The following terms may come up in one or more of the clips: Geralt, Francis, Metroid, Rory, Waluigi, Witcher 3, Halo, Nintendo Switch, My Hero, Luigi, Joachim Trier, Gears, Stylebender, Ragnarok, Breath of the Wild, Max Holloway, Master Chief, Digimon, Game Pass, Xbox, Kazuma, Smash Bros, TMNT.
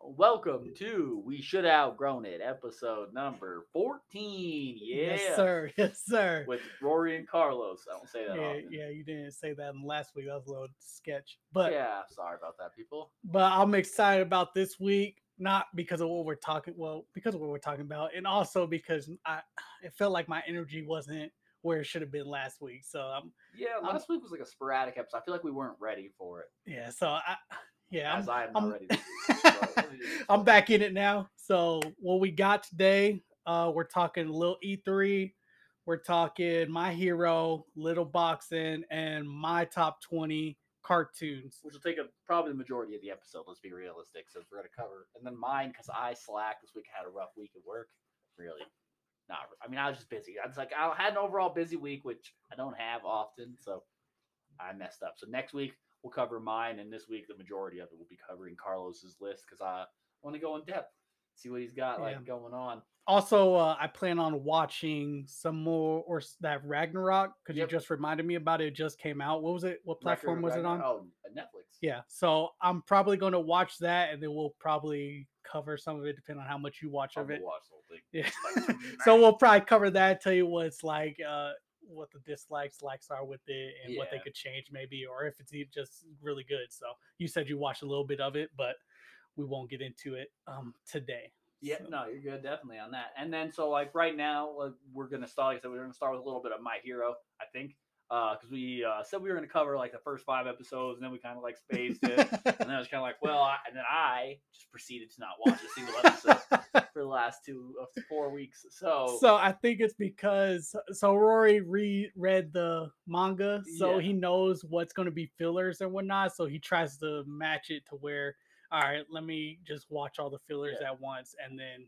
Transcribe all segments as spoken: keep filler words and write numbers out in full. Welcome to We Should Have Grown It, episode number fourteen. Yeah. Yes, sir. Yes, sir. With Rory and Carlos. I don't say that yeah, often. Yeah, you didn't say that in last week. That was a little sketch. But yeah, sorry about that, people. But I'm excited about this week, not because of what we're talking, well, because of what we're talking about, and also because I it felt like my energy wasn't where it should have been last week. So I'm Yeah, last I'm, week was like a sporadic episode. I feel like we weren't ready for it. Yeah, so I Yeah, As I'm, I'm, ready to so, I'm back in it now. So what we got today, uh, we're talking a little E three. We're talking My Hero, little boxing, and my top twenty cartoons. Which will take a, probably the majority of the episode, let's be realistic, since we're going to cover. And then mine, because I slacked this week, I had a rough week at work. Really. Not, I mean, I was just busy. I was like, I had an overall busy week, which I don't have often. So I messed up. So next week, we'll cover mine, and this week the majority of it will be covering Carlos's list because I want to go in depth, see what he's got yeah. like going on. Also, uh, I plan on watching some more or that Ragnarok because yep. you just reminded me about it. It just came out. What was it? What platform Record, was Ragnar- it on? Oh, Netflix. Yeah, so I'm probably going to watch that, and then we'll probably cover some of it depending on how much you watch I'll of it. Watch the whole thing. Yeah. So we'll probably cover that. Tell you what it's like. Uh, what the dislikes, likes are with it, and yeah. what they could change maybe, or if it's just really good. So you said you watched a little bit of it, but we won't get into it um, today. Yeah, so. No, you're good. Definitely on that. And then, so like right now, uh, we're going to start, like I said, we're going to start with a little bit of My Hero, I think, uh, because we uh, said we were going to cover like the first five episodes, and then we kind of like spaced it. And then I was kind of like, well, I, and then I just proceeded to not watch a single episode. For the last two of uh, four weeks, so so I think it's because so Rory reread the manga, so yeah. he knows what's going to be fillers and whatnot. So he tries to match it to where, all right, let me just watch all the fillers yeah. at once, and then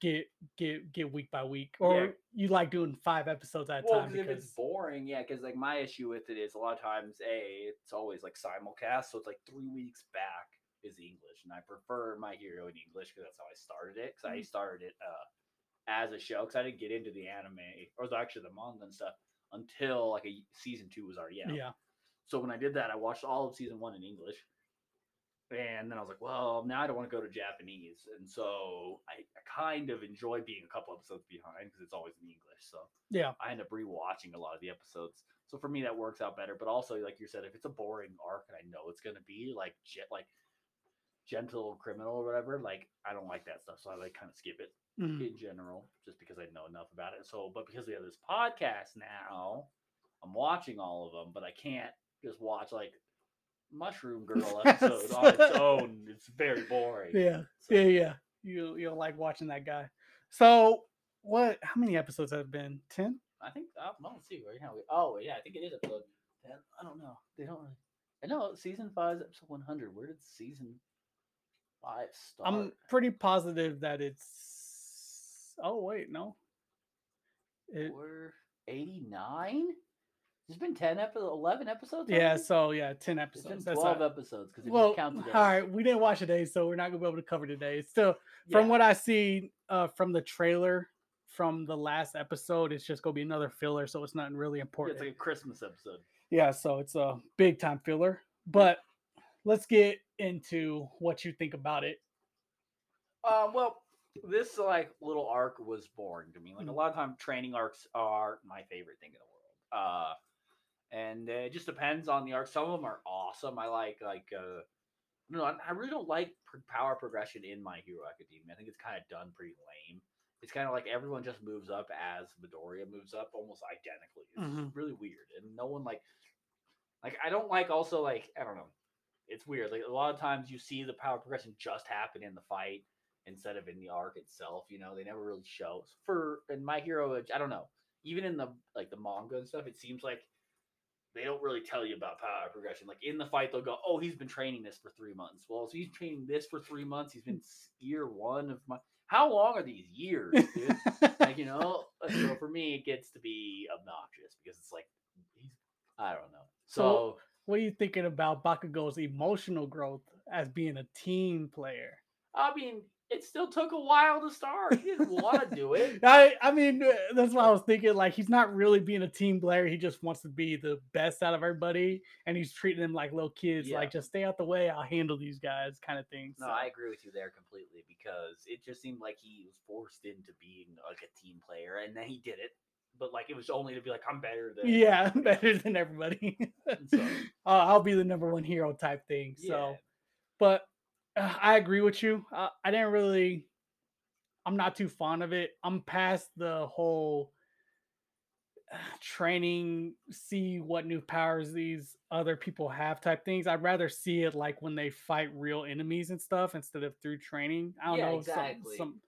get get get week by week. Or yeah. you like doing five episodes at a well, time because if it's boring. Yeah, because like my issue with it is a lot of times, a it's always like simulcast, so it's like three weeks back. Is English, and I prefer My Hero in English because that's how I started it. Because I started it uh, as a show because I didn't get into the anime or the, actually the manga and stuff until like a season two was already out. Yeah. So when I did that, I watched all of season one in English, and then I was like, well, now I don't want to go to Japanese, and so I, I kind of enjoy being a couple episodes behind because it's always in English. So yeah, I end up rewatching a lot of the episodes. So for me, that works out better. But also, like you said, if it's a boring arc and I know it's gonna be like jet like. Gentle criminal or whatever, like I don't like that stuff, so I like kind of skip it mm-hmm. in general just because I know enough about it. So but because we have this podcast now, I'm watching all of them, but I can't just watch like Mushroom Girl episodes on its own. It's very boring. Yeah. So. Yeah, yeah. You you'll like watching that guy. So what how many episodes have been? ten? I think I don't see right now. Oh yeah, I think it is episode ten. I don't know. They don't really I know season five is episode one hundred. Where did season Five star. I'm pretty positive that it's. Oh wait, no. It... We're eighty-nine. There's been ten episodes, eleven episodes. Yeah, already? So yeah, ten episodes. It's been twelve That's episodes because well, counts. All right, we didn't watch today, so we're not gonna be able to cover today. So yeah. From what I see, uh, from the trailer from the last episode, it's just gonna be another filler, so it's not really important. Yeah, it's like a Christmas episode. Yeah, so it's a big time filler, but. Let's get into what you think about it. Uh, well, this like little arc was boring to me. Like mm-hmm. a lot of time, training arcs are my favorite thing in the world. Uh, and it just depends on the arc. Some of them are awesome. I like like uh, no, I really don't like power progression in My Hero Academia. I think it's kind of done pretty lame. It's kind of like everyone just moves up as Midoriya moves up, almost identically. It's mm-hmm. really weird, and no one like like I don't like also like I don't know. It's weird. Like a lot of times you see the power progression just happen in the fight instead of in the arc itself. You know, they never really show for in My Hero. I don't know. Even in the like the manga and stuff, it seems like they don't really tell you about power progression. Like in the fight, they'll go, "Oh, he's been training this for three months." Well, so he's training this for three months. He's been year one of my. How long are these years, dude? Like you know. So for me, it gets to be obnoxious because it's like he's. I don't know. So. What are you thinking about Bakugo's emotional growth as being a team player? I mean, it still took a while to start. He didn't want to do it. I, I mean, that's what I was thinking. Like, he's not really being a team player. He just wants to be the best out of everybody, and he's treating them like little kids. Yeah. Like, just stay out the way. I'll handle these guys kind of thing. No, so. I agree with you there completely, because it just seemed like he was forced into being, like, a team player, and then he did it. But, like, it was only to be like, I'm better than... Yeah, I'm better than everybody. So. uh, I'll be the number one hero type thing. So, yeah. But... I agree with you. Uh, I didn't really, I'm not too fond of it. I'm past the whole uh, training, see what new powers these other people have type things. I'd rather see it like when they fight real enemies and stuff instead of through training. I don't yeah, know, exactly. some, some,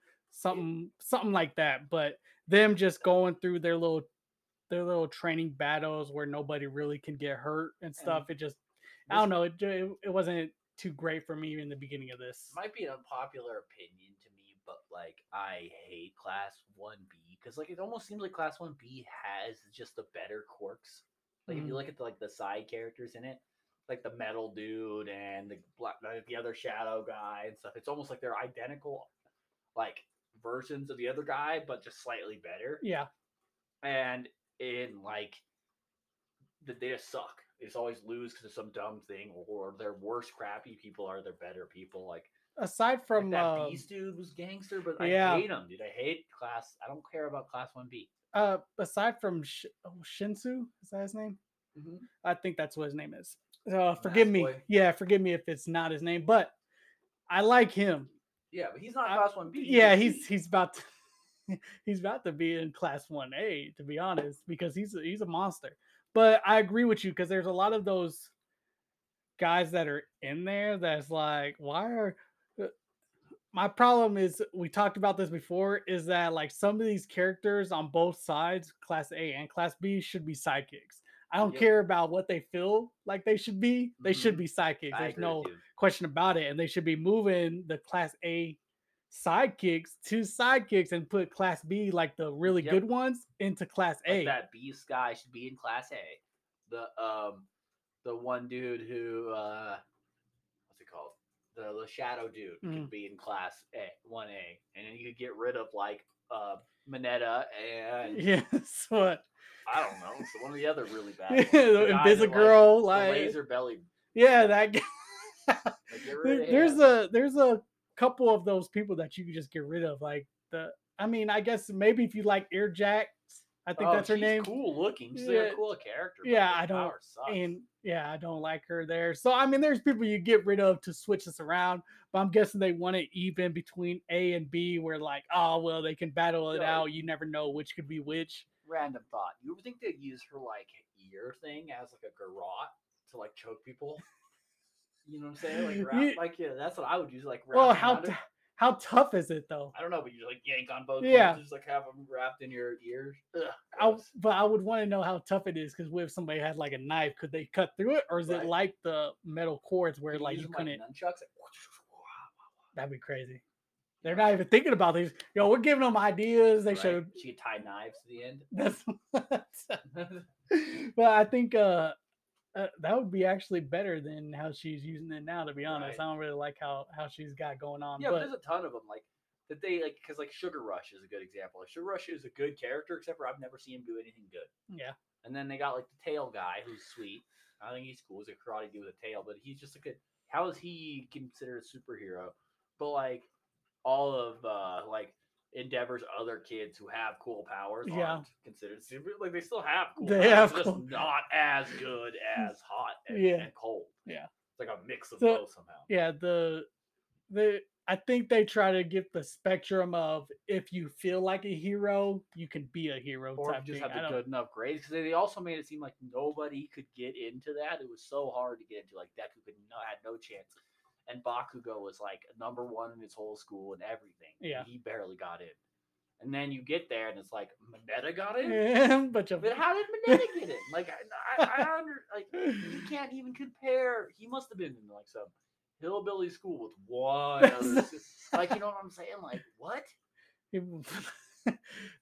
something, yeah. something like that. But them just going through their little, their little training battles where nobody really can get hurt and stuff. And it just, I don't know. It, it, it wasn't too great for me in the beginning of this. Might be an unpopular opinion to me, but like I hate Class one B, because like it almost seems like Class one B has just the better quirks. Like mm-hmm. if you look at the, like the side characters in it, like the metal dude and the black, like, the other shadow guy and stuff, it's almost like they're identical, like versions of the other guy, but just slightly better. Yeah, and in like the, they just suck. They just always lose because of some dumb thing, or they're worse crappy people are their better people. Like aside from like that uh, Beast dude was gangster, but yeah. I hate him, dude. I hate class. I don't care about Class one B. Uh, aside from Sh- oh, Shinsu, is that his name? Mm-hmm. I think that's what his name is. Uh, forgive me. Boy. Yeah, forgive me if it's not his name, but I like him. Yeah, but he's not I, Class one B. Yeah, he's he's, he's about to, he's about to be in Class one A, to be honest, because he's he's a monster. But I agree with you, because there's a lot of those guys that are in there that's like, why are... My problem is, we talked about this before, is that like some of these characters on both sides, Class A and Class B, should be sidekicks. I don't yep. care about what they feel like they should be. They mm-hmm. should be sidekicks. There's no question about it. And they should be moving the Class A sidekicks to sidekicks and put Class B, like the really yep. good ones, into Class A. Like that Beast guy should be in Class A. The um the one dude who uh what's it called? The, the shadow dude mm. could be in Class A, one A, and then you could get rid of like uh Mineta and yes, what I don't know, it's one of the other really bad Invisi-Girl, like, like laser belly. Yeah, that guy. Like, there's a there's a couple of those people that you can just get rid of, like the I mean, I guess maybe if you like Airjax, I think oh, that's her name. Cool looking, she's yeah. a cool character. Yeah, I don't, and yeah, I don't like her there. So I mean, there's people you get rid of to switch this around, but I'm guessing they want it even between A and B, where like, oh well, they can battle it so, out. You never know which could be which. Random thought: you ever think they'd use her like ear thing as like a garrote to like choke people? You know what I'm saying? Like, wrap, you, like yeah, that's what I would use. Like, well, how t- how tough is it though? I don't know, but you like yank on both. Yeah, just like have them wrapped in your ears. Ugh, I, but I would want to know how tough it is, because what if somebody had like a knife? Could they cut through it, or is right. it like the metal cords where you like you couldn't? Like nunchucks, like, that'd be crazy. They're not even thinking about these. Yo, we're giving them ideas. They right. should. She could tie knives to the end. That's. But I think. uh Uh, that would be actually better than how she's using it now, to be honest. Right. I don't really like how, how she's got going on. Yeah, but, but there's a ton of them. Like, that they, like, because, like, Sugar Rush is a good example. Like, Sugar Rush is a good character, except for I've never seen him do anything good. Yeah. And then they got, like, the tail guy, who's sweet. I think he's cool. He's a karate dude with a tail, but he's just a good. How is he considered a superhero? But, like, all of, uh, like, Endeavor's other kids who have cool powers yeah. aren't considered super. Like, they still have cool they powers, have cool. Just not as good as hot and, yeah. and cold. Yeah, it's like a mix of so, both somehow. Yeah, the the I think they try to get the spectrum of, if you feel like a hero, you can be a hero, or type just thing. Have the good enough grades, because they also made it seem like nobody could get into that. It was so hard to get into. Like Deku could not had no chance. And Bakugo was like number one in his whole school and everything. Yeah. He barely got in. And then you get there and it's like, Mineta got in? Yeah, but of- how did Mineta get in? Like, I, I, I under, like, you can't even compare. He must have been in like some hillbilly school with one other. Like, you know what I'm saying? Like, what?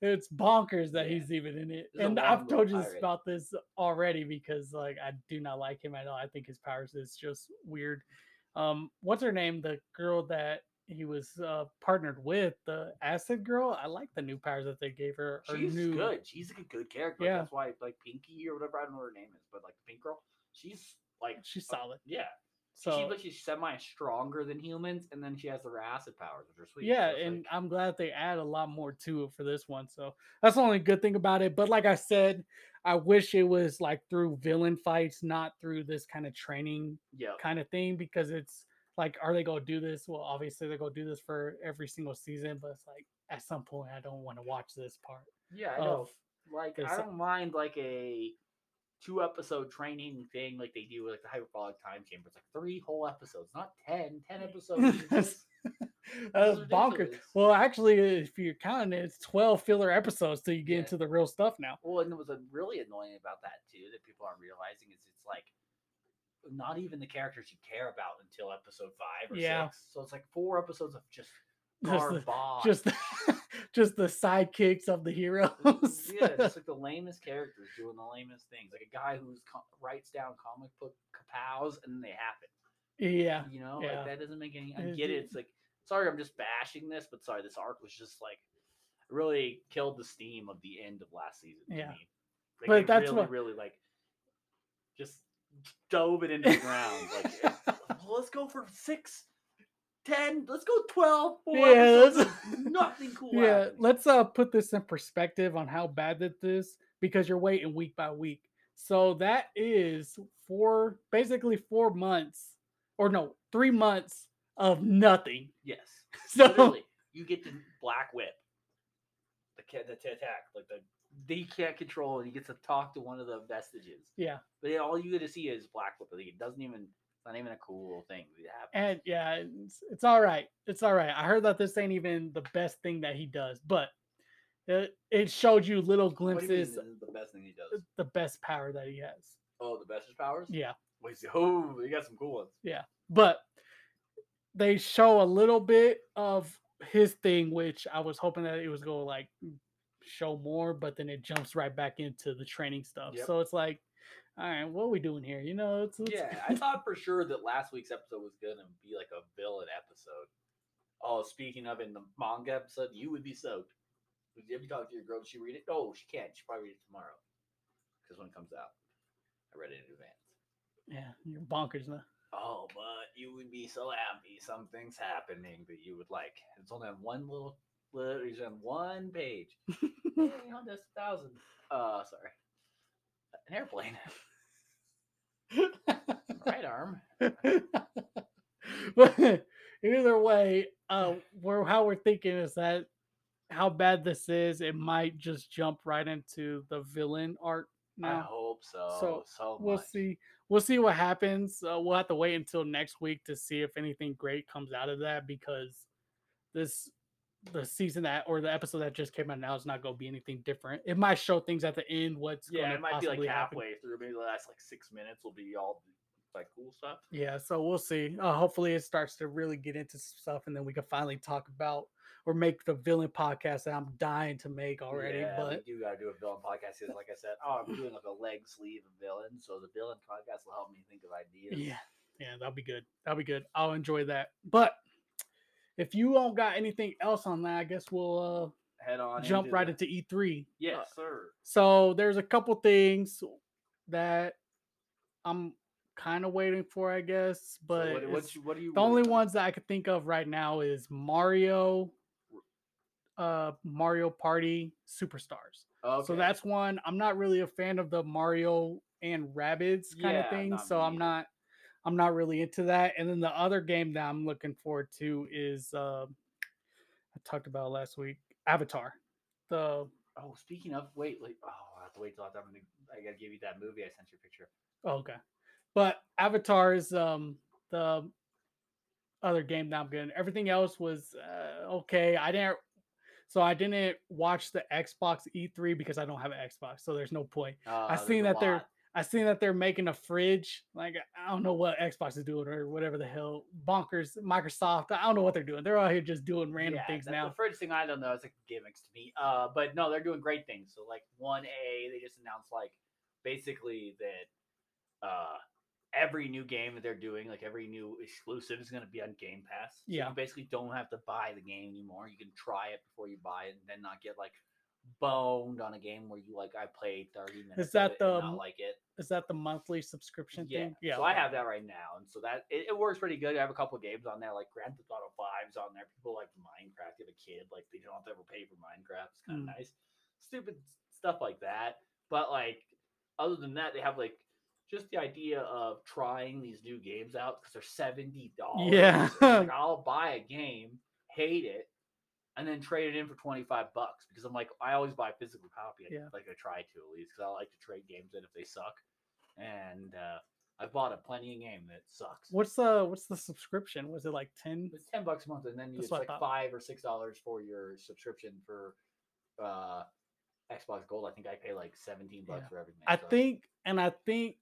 It's bonkers that yeah. he's even in it. There's and I've told you pirate. about this already, because like, I do not like him at all. I think his powers is just weird. Um, what's her name? The girl that he was uh, partnered with, the Acid Girl. I like the new powers that they gave her. She's new... good. She's a good character. Yeah. That's why, like, Pinky or whatever, I don't know what her name is, but like Pink Girl, she's like she's uh, solid. Yeah. So she's, she's semi stronger than humans, and then she has her acid powers, which are sweet. Yeah, so and like... I'm glad they add a lot more to it for this one. So that's the only good thing about it. But like I said, I wish it was like through villain fights, not through this kind of training yep. kind of thing, because it's like, are they going to do this? Well, obviously they're going to do this for every single season, but it's like, at some point, I don't want to watch this part. Yeah, I know. Like, I don't mind like a two episode training thing like they do with like the hyperbolic time chamber. It's like three whole episodes, not ten. Ten episodes. That's bonkers. Well, actually, if you're counting it, it's twelve filler episodes till you get yeah. into the real stuff now. Well, and it was really annoying about that too, that people aren't realizing, is it's like not even the characters you care about until episode five or yeah. six. So it's like four episodes of just garbage. Just the, just, the, just the sidekicks of the heroes. Yeah, just like the lamest characters doing the lamest things. Like a guy who com- writes down comic book kapows and they happen. Yeah. You know, yeah. like that doesn't make any... I get it. It's like, sorry, I'm just bashing this, but sorry, this arc was just like really killed the steam of the end of last season. Yeah. To me. Like, but that's really, what... really like just dove it into the ground. Like, yeah, well, let's go for six... ten, let's go twelve, four yeah, let's, nothing cool. Yeah, happened. Let's uh put this in perspective on how bad that is, because you're waiting week by week. So that is four, basically four months, or no, three months of nothing. Yes. So literally, you get the Black Whip, the kid that attack, like the they can't control, and he gets to talk to one of the vestiges. Yeah. But all you get to see is Black Whip. Like, it doesn't even. Not even a cool thing that happened. And yeah, it's, it's all right. It's all right. I heard that this ain't even the best thing that he does, but it, it showed you little glimpses. What do you mean this is the best thing he does? The best power that he has. Oh, the best powers? Yeah. Wait, oh, he got some cool ones. Yeah, but they show a little bit of his thing, which I was hoping that it was going to like show more, but then it jumps right back into the training stuff. Yep. So it's like, all right, what are we doing here? You know, it's, it's... yeah. I thought for sure that last week's episode was gonna be like a villain episode. Oh, speaking of, in the manga episode, you would be soaked. Did you ever talk to your girl? Did she read it? Oh, she can't. She probably read it tomorrow because when it comes out, I read it in advance. Yeah, you're bonkers now. Oh, but you would be so happy. Something's happening that you would like. It's only on one little, little it's on one page. Hey, that's a thousand. Uh, sorry. An airplane. Right arm. But either way, uh, we're, how we're thinking is that how bad this is, it might just jump right into the villain arc now. I hope so. So, so we'll much. see. We'll see what happens. Uh, we'll have to wait until next week to see if anything great comes out of that, because this... the season that, or the episode that just came out now, is not going to be anything different. It might show things at the end. What's yeah, going it might be like halfway happen. Through. Maybe the last like six minutes will be all like cool stuff. Yeah, so we'll see. Uh, hopefully, it starts to really get into stuff, and then we can finally talk about or make the villain podcast that I'm dying to make already. Yeah, but we do got to do a villain podcast. Because like I said, oh, I'm doing like a leg sleeve of villain, so the villain podcast will help me think of ideas. Yeah, yeah, that'll be good. That'll be good. I'll enjoy that. But if you all got anything else on that, I guess we'll uh, head on jump into right that. into E three. Yes, uh, sir. So there's a couple things that I'm kind of waiting for, I guess. But so what, what, you, what you the only on? ones that I could think of right now is Mario, uh, Mario Party Superstars. Okay. So that's one. I'm not really a fan of the Mario and Rabbids kind yeah, of thing, so me. I'm not. I'm not really into that. And then the other game that I'm looking forward to is uh, I talked about last week, Avatar. The oh, speaking of, wait, wait, oh, I have to wait till I'm gonna, I gotta give you that movie. I sent you a picture. Oh, okay, but Avatar is um the other game that I'm getting. Everything else was uh, okay. I didn't, so I didn't watch the Xbox E three because I don't have an Xbox, so there's no point. Uh, I seen that lot. they're. I seen that they're making a fridge. Like, I don't know what Xbox is doing or whatever the hell. Bonkers, Microsoft. I don't know what they're doing. They're out here just doing random yeah, things now. The fridge thing, I don't know. It's like gimmicks to me. Uh, but no, they're doing great things. So like one A, they just announced like basically that uh, every new game that they're doing, like every new exclusive, is going to be on Game Pass. Yeah. So you basically don't have to buy the game anymore. You can try it before you buy it and then not get like boned on a game where you like, I played thirty minutes is that of it the, and not like it. Is that the monthly subscription yeah. thing? Yeah. So I have that right now. And so that it, it works pretty good. I have a couple of games on there, like Grand Theft Auto five's on there. People like Minecraft. You have a kid, like they don't have to ever pay for Minecraft. It's kind of mm. nice. Stupid stuff like that. But like, other than that, they have like just the idea of trying these new games out because they're seventy dollars. Yeah. Like, I'll buy a game, hate it, and then trade it in for twenty-five bucks because I'm like, I always buy a physical copy. I, yeah. Like I try to at least because I like to trade games in if they suck. And uh, I bought a plenty of game that sucks. What's the what's the subscription? Was it like ten? It's ten bucks a month, and then you, it's like five or six dollars for your subscription for uh, Xbox Gold. I think I pay like seventeen bucks yeah. for everything. I so. think, and I think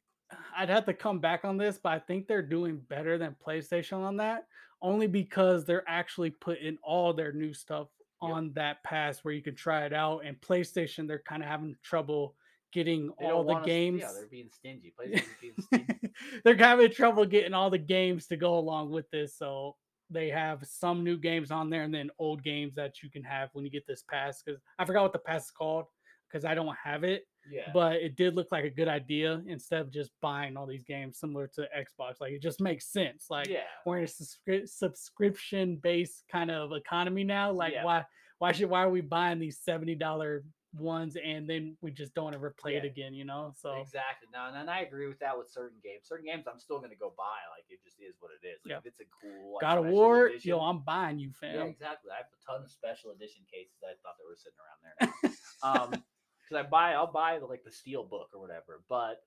I'd have to come back on this, but I think they're doing better than PlayStation on that, only because they're actually putting all their new stuff on yep. that pass where you can try it out. And PlayStation, they're kind of having trouble getting they all the games. Us, yeah, they're being stingy. PlayStation's being stingy. They're having trouble getting all the games to go along with this. So they have some new games on there and then old games that you can have when you get this pass. Because I forgot what the pass is called because I don't have it. Yeah. But it did look like a good idea instead of just buying all these games similar to Xbox. Like, it just makes sense. Like, yeah. we're in a subscri- subscription-based kind of economy now. Like, yeah. why why should why are we buying these seventy dollar ones and then we just don't ever play yeah. it again, you know? So exactly. No, and I agree with that with certain games. Certain games I'm still going to go buy. Like, it just is what it is. Like, yeah. if it's a cool... Like, God of War, edition, yo, I'm buying you, fam. Yeah, exactly. I have a ton of special edition cases I thought that were sitting around there now. um Because I buy, I'll buy the, like the Steel Book or whatever. But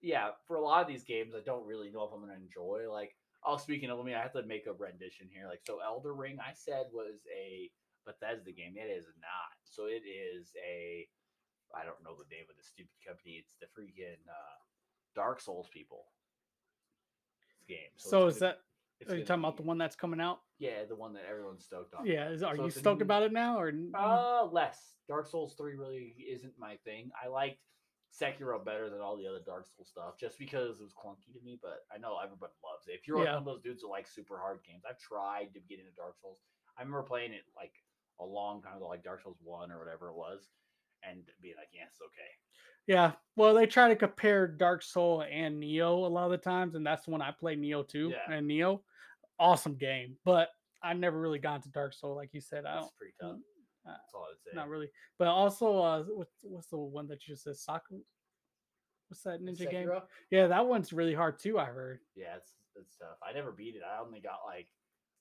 yeah, for a lot of these games, I don't really know if I'm gonna enjoy. Like, oh, speaking of, let me, I have to make a rendition here. Like, so Elder Ring, I said was a Bethesda game. It is not. So it is a, I don't know the name of the stupid company. It's the freaking uh, Dark Souls people. Game. So, so is good. that? It's Are you talking be, about the one that's coming out? Yeah, the one that everyone's stoked on. Yeah, is, are so you stoked new, about it now? or uh, Less. Dark Souls three really isn't my thing. I liked Sekiro better than all the other Dark Souls stuff, just because it was clunky to me, but I know everybody loves it. If you're yeah. one of those dudes that like super hard games, I've tried to get into Dark Souls. I remember playing it like a long time ago, like Dark Souls one or whatever it was, and being like, yeah, it's okay. Yeah, well, they try to compare Dark Soul and Neo a lot of the times, and that's the one I played Neo too. Yeah. And Neo, awesome game, but I never really got into Dark Soul, like you said. That's I don't, pretty tough. Uh, that's all I would say. Not really, but also, uh, what's what's the one that you just said? Soccer? What's that ninja game? Yeah, that one's really hard too, I heard. Yeah, it's it's tough. I never beat it. I only got like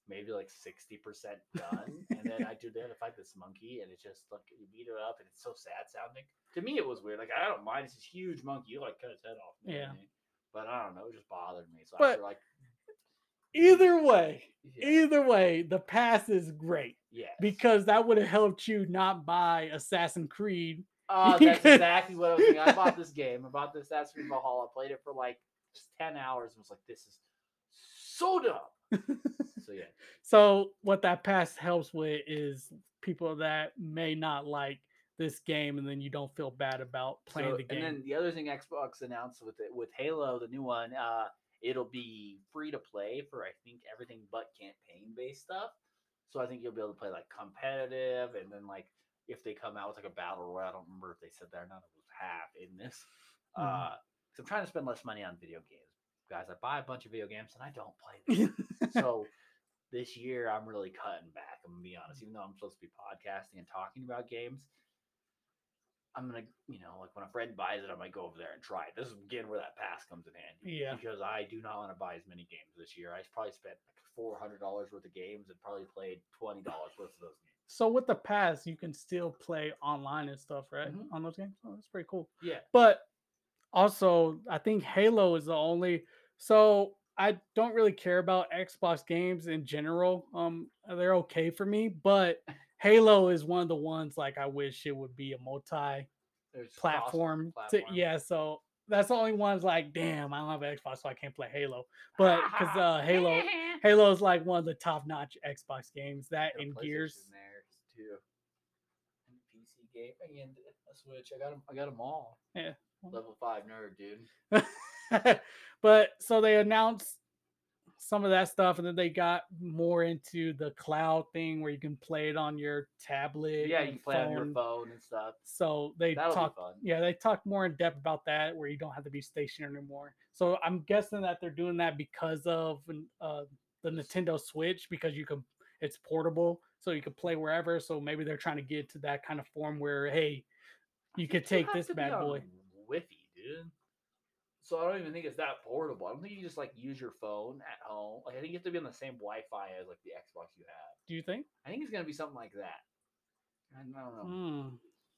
maybe like sixty percent done. And then I do that to fight this monkey, and it's just like, you beat it up, and it's so sad sounding. To me, it was weird. Like, I don't mind. It's this huge monkey. You like cut its head off. Man. Yeah. But I don't know. It just bothered me. So but after, like, either way, yeah. either way, the pass is great. Yeah. Because that would have helped you not buy Assassin's Creed. Oh, uh, that's exactly what I was thinking. I bought this game. I bought this Assassin's Creed Valhalla. I played it for like just ten hours and was like, this is so dumb. So yeah. So what that pass helps with is people that may not like this game, and then you don't feel bad about playing so, the game. And then the other thing Xbox announced with it with Halo, the new one, uh, it'll be free to play for I think everything but campaign based stuff. So I think you'll be able to play like competitive, and then like if they come out with like a battle royale, I don't remember if they said that or not. It was half in this. Mm. Uh, so I'm trying to spend less money on video games. Guys, I buy a bunch of video games and I don't play them. So this year I'm really cutting back. I'm gonna be honest, even though I'm supposed to be podcasting and talking about games, I'm gonna, you know, like when a friend buys it, I might go over there and try it. This is again where that pass comes in handy. Yeah. Because I do not want to buy as many games this year. I probably spent like four hundred dollars worth of games and probably played twenty dollars worth of those games. So with the pass, you can still play online and stuff, right? Mm-hmm. On those games. Oh, that's pretty cool. Yeah. But also, I think Halo is the only. So I don't really care about Xbox games in general. Um, they're okay for me, but Halo is one of the ones like I wish it would be a multi-platform. To, yeah, so that's the only one's like, damn, I don't have an Xbox, so I can't play Halo. But because uh, Halo, Halo is like one of the top-notch Xbox games. That and Gears. Too. And P C game and a Switch. I got them. I got them all. Yeah. Level five nerd, dude. But so they announced some of that stuff, and then they got more into the cloud thing where you can play it on your tablet. Yeah, you can play it on your phone and stuff. So they talked, yeah, they talked more in depth about that, where you don't have to be stationary anymore. So I'm guessing that they're doing that because of uh, the Nintendo Switch, because you can, it's portable, so you can play wherever. So maybe they're trying to get to that kind of form where, hey, you could take this bad boy. Wi-Fi, dude. So I don't even think it's that portable. I don't think you just like use your phone at home. Like I think you have to be on the same Wi-Fi as like the Xbox you have. Do you think? I think it's gonna be something like that. I don't know. Mm,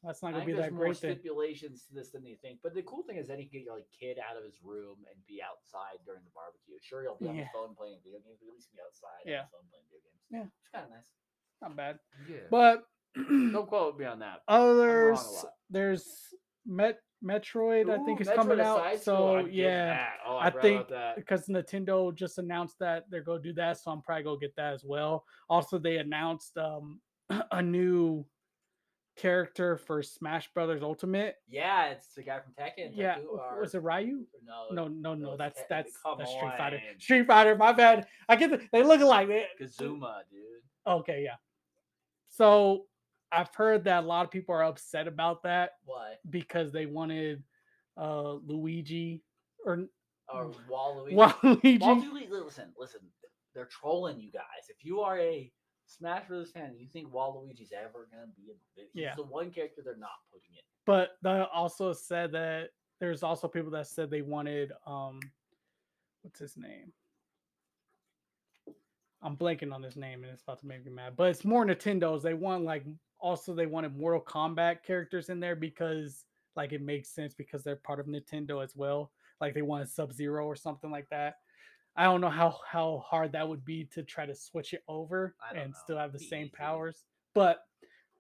that's not gonna I think be that great. There's more stipulations to this than you think. But the cool thing is that he can get your like kid out of his room and be outside during the barbecue. Sure, he'll be on yeah. his phone playing video games, but at least be outside yeah. on his phone playing video games. Yeah, it's kind of nice. Not bad. Yeah, but don't quote me on that. Others, there's Met. Metroid, Ooh, I think, is Metroid coming out. So, yeah, oh, I, I think because Nintendo just announced that they're going to do that. So I'm probably going to get that as well. Also, they announced um, a new character for Smash Brothers Ultimate. Yeah, it's the guy from Tekken. Yeah. Like, or... Was it Ryu? No, no, no, no. That's, that's, that's Street Fighter. Street Fighter, my bad. I get the, they look alike. Kazuma, dude. Okay, yeah. So... I've heard that a lot of people are upset about that. Why? Because they wanted uh, Luigi or or Waluigi. Waluigi. Waluigi. Listen, listen. They're trolling you guys. If you are a Smash Bros. fan, you think Waluigi's ever gonna be in the video? Yeah. He's the one character they're not putting in. But they also said that there's also people that said they wanted um, what's his name? I'm blanking on his name, and it's about to make me mad. But it's more Nintendo's. They want like. Also, they wanted Mortal Kombat characters in there because, like, it makes sense because they're part of Nintendo as well. Like, they wanted Sub-Zero or something like that. I don't know how, how hard that would be to try to switch it over and know. still have the same powers. But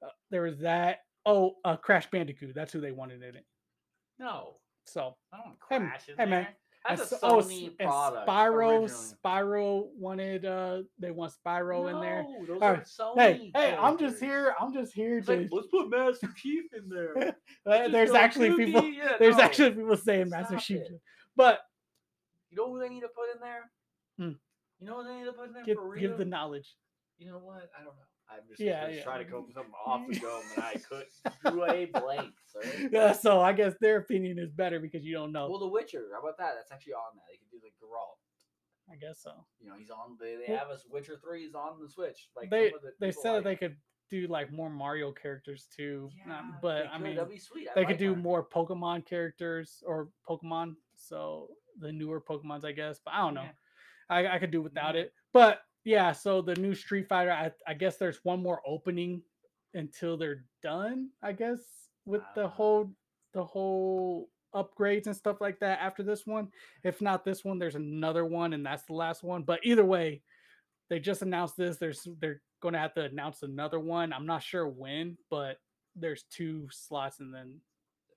uh, there was that. Oh, uh, Crash Bandicoot. That's who they wanted in it. No. So. I don't want Crash hey, in hey, there. Man. That's and, a Sony oh, product. Spyro, originally. Spyro wanted. Uh, they want Spyro no, in there. Those are right. Sony hey, characters. hey, I'm just here. I'm just here it's to. Like, let's put Master Chief in there. there's actually Cookie. people. Yeah, there's no. actually people saying Stop Master Chief, it. but you know who they need to put in there. Hmm. You know what they need to put in there give, for real. Give the knowledge. You know what? I don't know. I'm just, yeah, just yeah. trying to go with something off the dome, and I could do a blank. Sir. Yeah, so I guess their opinion is better because you don't know. Well, The Witcher, how about that? That's actually on that. They could do like Geralt. I guess so. You know, he's on. They, they have us. Witcher three is on the Switch. Like they, the they said like, that they could do like more Mario characters too. Yeah, um, but I could, mean, that'd be sweet. I they like could do that. more Pokemon characters or Pokemon. So the newer Pokemons, I guess. But I don't know. Yeah. I, I could do without yeah. it, but. Yeah, so the new Street Fighter, I, I guess there's one more opening until they're done, I guess, with the whole the whole upgrades and stuff like that after this one. If not this one, there's another one, and that's the last one. But either way, they just announced this. There's, they're going to have to announce another one. I'm not sure when, but there's two slots, and then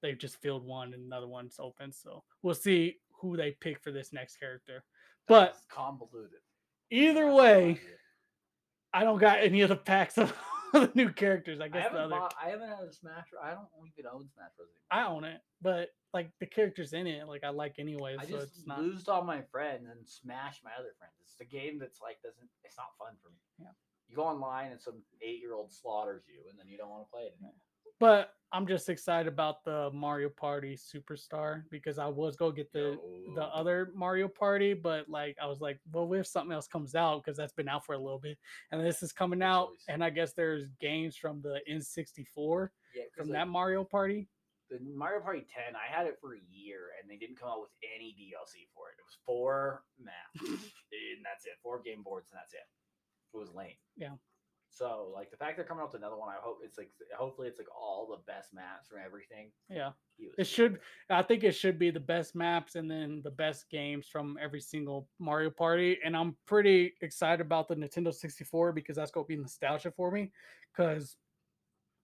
they've just filled one, and another one's open. So we'll see who they pick for this next character. But that's convoluted. Either way, I don't got any of the packs of the new characters. I guess I the other. Bought, I haven't had a Smash Bros. I don't even own Smash Bros. anymore. I own it, but like the characters in it, like I like anyway. I so just it's not... lose all my friends and smash my other friends. It's the game that's like doesn't. It's not fun for me. Yeah, you go online and some eight-year-old slaughters you, and then you don't want to play it anymore. But I'm just excited about the Mario Party Superstar because I was going to get the, the other Mario Party, but like I was like, well, what if something else comes out? Because that's been out for a little bit. And this is coming out, and I guess there's games from the N sixty-four yeah, from like, that Mario Party. The Mario Party ten, I had it for a year, and they didn't come out with any D L C for it. It was four maps, and that's it. Four game boards, and that's it. It was lame. Yeah. So, like, the fact they're coming out with another one, I hope it's, like, hopefully it's, like, all the best maps from everything. Yeah. It should, I think it should be the best maps and then the best games from every single Mario Party. And I'm pretty excited about the Nintendo sixty-four because that's going to be nostalgia for me because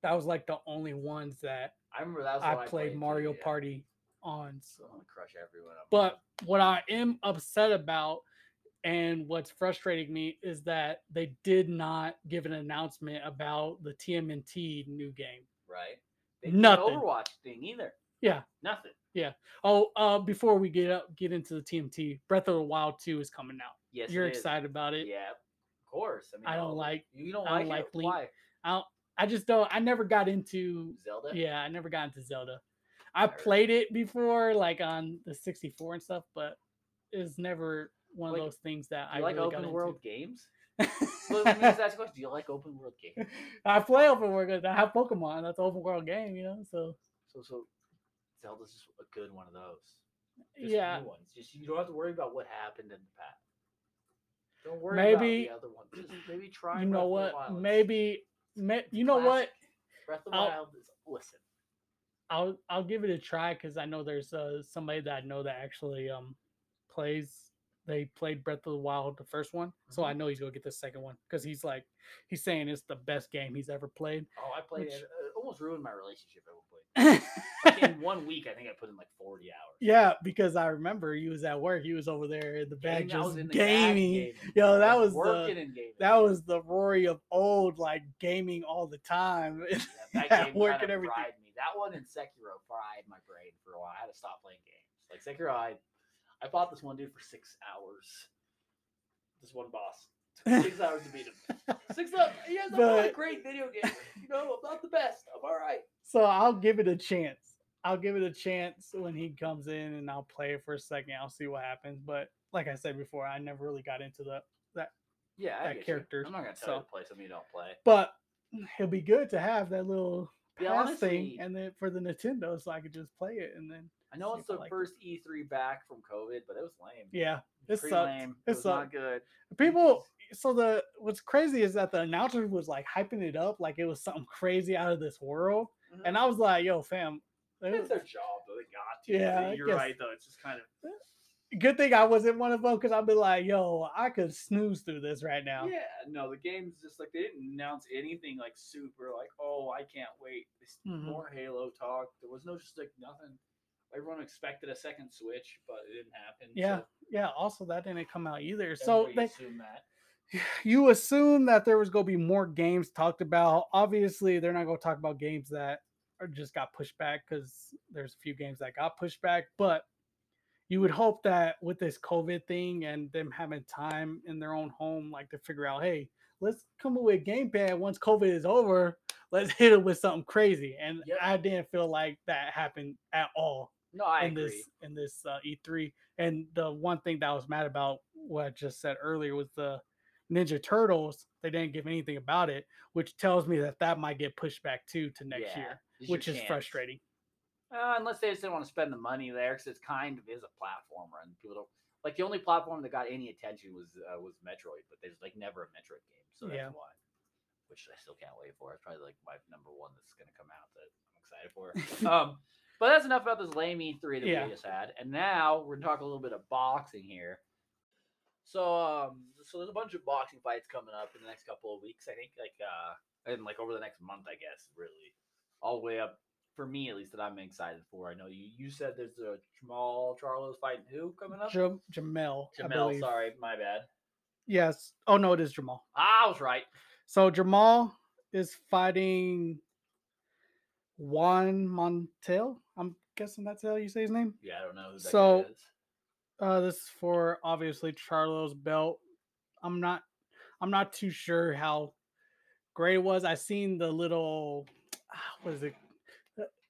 that was, like, the only ones that I, remember that was I, played, I played Mario too, yeah. Party on. So I'm going to crush everyone up. But what I am upset about and what's frustrating me is that they did not give an announcement about the T M N T new game. Right. They didn't Nothing. Overwatch thing either. Yeah. Nothing. Yeah. Oh, uh, before we get up, get into the T M T, Breath of the Wild two is coming out. Yes, you're it excited is. About it. Yeah, of course. I mean, I don't like. You don't I don't like. like Why? I don't, I just don't. I never got into Zelda. Yeah, I never got into Zelda. I never. played it before, like on the sixty-four and stuff, but it's never one like, of those things that I like. Really open got world into. games. So let me just ask you a question. Do you like open world games? I play open world games. I have Pokemon. That's an open world game, you know. So, so, so Zelda's just a good one of those. Just yeah, new ones. Just you don't have to worry about what happened in the past. Don't worry maybe, about the other ones. Just maybe try. You know Breath what? Of the Wild. Maybe, may, you know Classic. what? Breath of the Wild is listen. I'll I'll give it a try because I know there's uh, somebody that I know that actually um plays. They played Breath of the Wild, the first one, mm-hmm. so I know he's gonna get the second one because he's like, he's saying it's the best game he's ever played. Oh, I played which, it. It almost ruined my relationship at one point. In one week, I think I put in like forty hours. Yeah, because I remember he was at work. He was over there in the back just gaming. gaming. Yo, that was working the, and gaming. That was the Rory of old, like gaming all the time. Yeah, that game work and everything. Fried me. That one in Sekiro fried my brain for a while. I had to stop playing games. Like Sekiro, I. I fought this one dude for six hours. This one boss. Took six hours to beat him. Six up. Yes, I'm but, not a great video game. You know, I'm not the best. I'm all right. So I'll give it a chance. I'll give it a chance when he comes in, and I'll play it for a second. I'll see what happens. But like I said before, I never really got into the, that yeah, that character. You. I'm not going to tell so. you to play something you don't play. But it'll be good to have that little yeah, pass honestly, thing and then for the Nintendo so I could just play it and then. I know it's the like first it. E three back from COVID, but it was lame. Yeah, it, it sucked. Lame. It, it was sucked. Not good. People, so the what's crazy is that the announcer was like hyping it up like it was something crazy out of this world, mm-hmm. and I was like, "Yo, fam, it's their job, though. They got to." Yeah, you're right though. It's just kind of good thing I wasn't one of them because I'd be like, "Yo, I could snooze through this right now." Yeah, no, the game's just like they didn't announce anything like super like, "Oh, I can't wait." There's mm-hmm. more Halo talk. There was no just like nothing. Everyone expected a second Switch, but it didn't happen. Yeah, so. yeah. Also, that didn't come out either. Everybody so they assume that. You assume that there was going to be more games talked about. Obviously, they're not going to talk about games that are just got pushed back because there's a few games that got pushed back. But you would hope that with this COVID thing and them having time in their own home, like to figure out, hey, let's come up with a gamepad once COVID is over. Let's hit it with something crazy. And yep. I didn't feel like that happened at all. No, I in agree. This, in this uh, E three. And the one thing that I was mad about, what I just said earlier, was the Ninja Turtles. They didn't give anything about it, which tells me that that might get pushed back too to next yeah, year, which is chance. frustrating. Uh, unless they just didn't want to spend the money there, because it's kind of is a platformer, and people don't like the only platform that got any attention was uh, was Metroid, but there's like never a Metroid game, so that's yeah. why. Which I still can't wait for. It's probably like my number one that's going to come out that I'm excited for. um. But that's enough about this lame E three that yeah. we just had. And now we're going to talk a little bit of boxing here. So um, so there's a bunch of boxing fights coming up in the next couple of weeks, I think. like uh, And like over the next month, I guess, really. All the way up, for me at least, that I'm excited for. I know you, you said there's a Jamal Charlo fighting who coming up? J- Jamel. Jamel, sorry. My bad. Yes. Oh, no, it is Jamal. Ah, I was right. So Jamal is fighting Juan Montiel. I'm guessing that's how you say his name. Yeah, I don't know who that so, guy is. Uh, this is for obviously Charlo's belt. I'm not, I'm not too sure how great it was. I seen the little, what is it?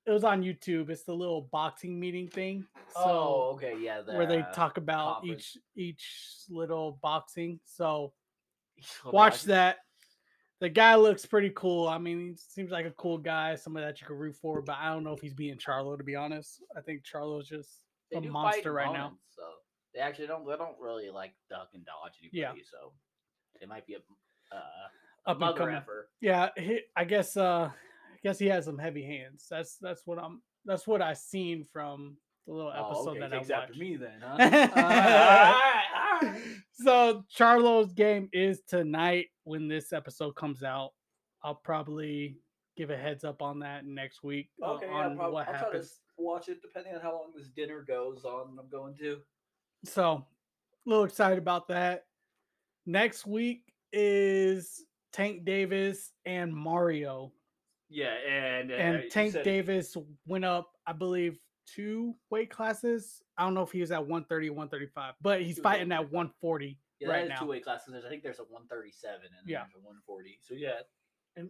It was on YouTube. It's the little boxing meeting thing. So, oh, okay, yeah, the, where they talk about conference. each each little boxing. So little watch boxing. that. The guy looks pretty cool. I mean, he seems like a cool guy, somebody that you could root for, but I don't know if he's beating Charlo, to be honest. I think Charlo's just they a monster right moments, now. So they actually don't they don't really like duck and dodge anybody, yeah. so they might be a, uh, a Up mugger effort. Yeah, he, I guess uh, I guess he has some heavy hands. That's that's what I'm that's what I seen from the little episode oh, okay. that Takes I watched. After me then, huh? uh, all right, all right. So Charlo's game is tonight. When this episode comes out, I'll probably give a heads up on that next week. Okay, uh, on yeah, probably. What I'll happens. Try to watch it depending on how long this dinner goes on. I'm going to. So, a little excited about that. Next week is Tank Davis and Mario. Yeah, and uh, and Tank Davis it. went up, I believe, two weight classes. I don't know if he was at one thirty, one thirty-five, but he's fighting at one forty yeah, right now. Yeah, two weight classes. I think there's a one thirty-seven and yeah. there's a one forty. So yeah, and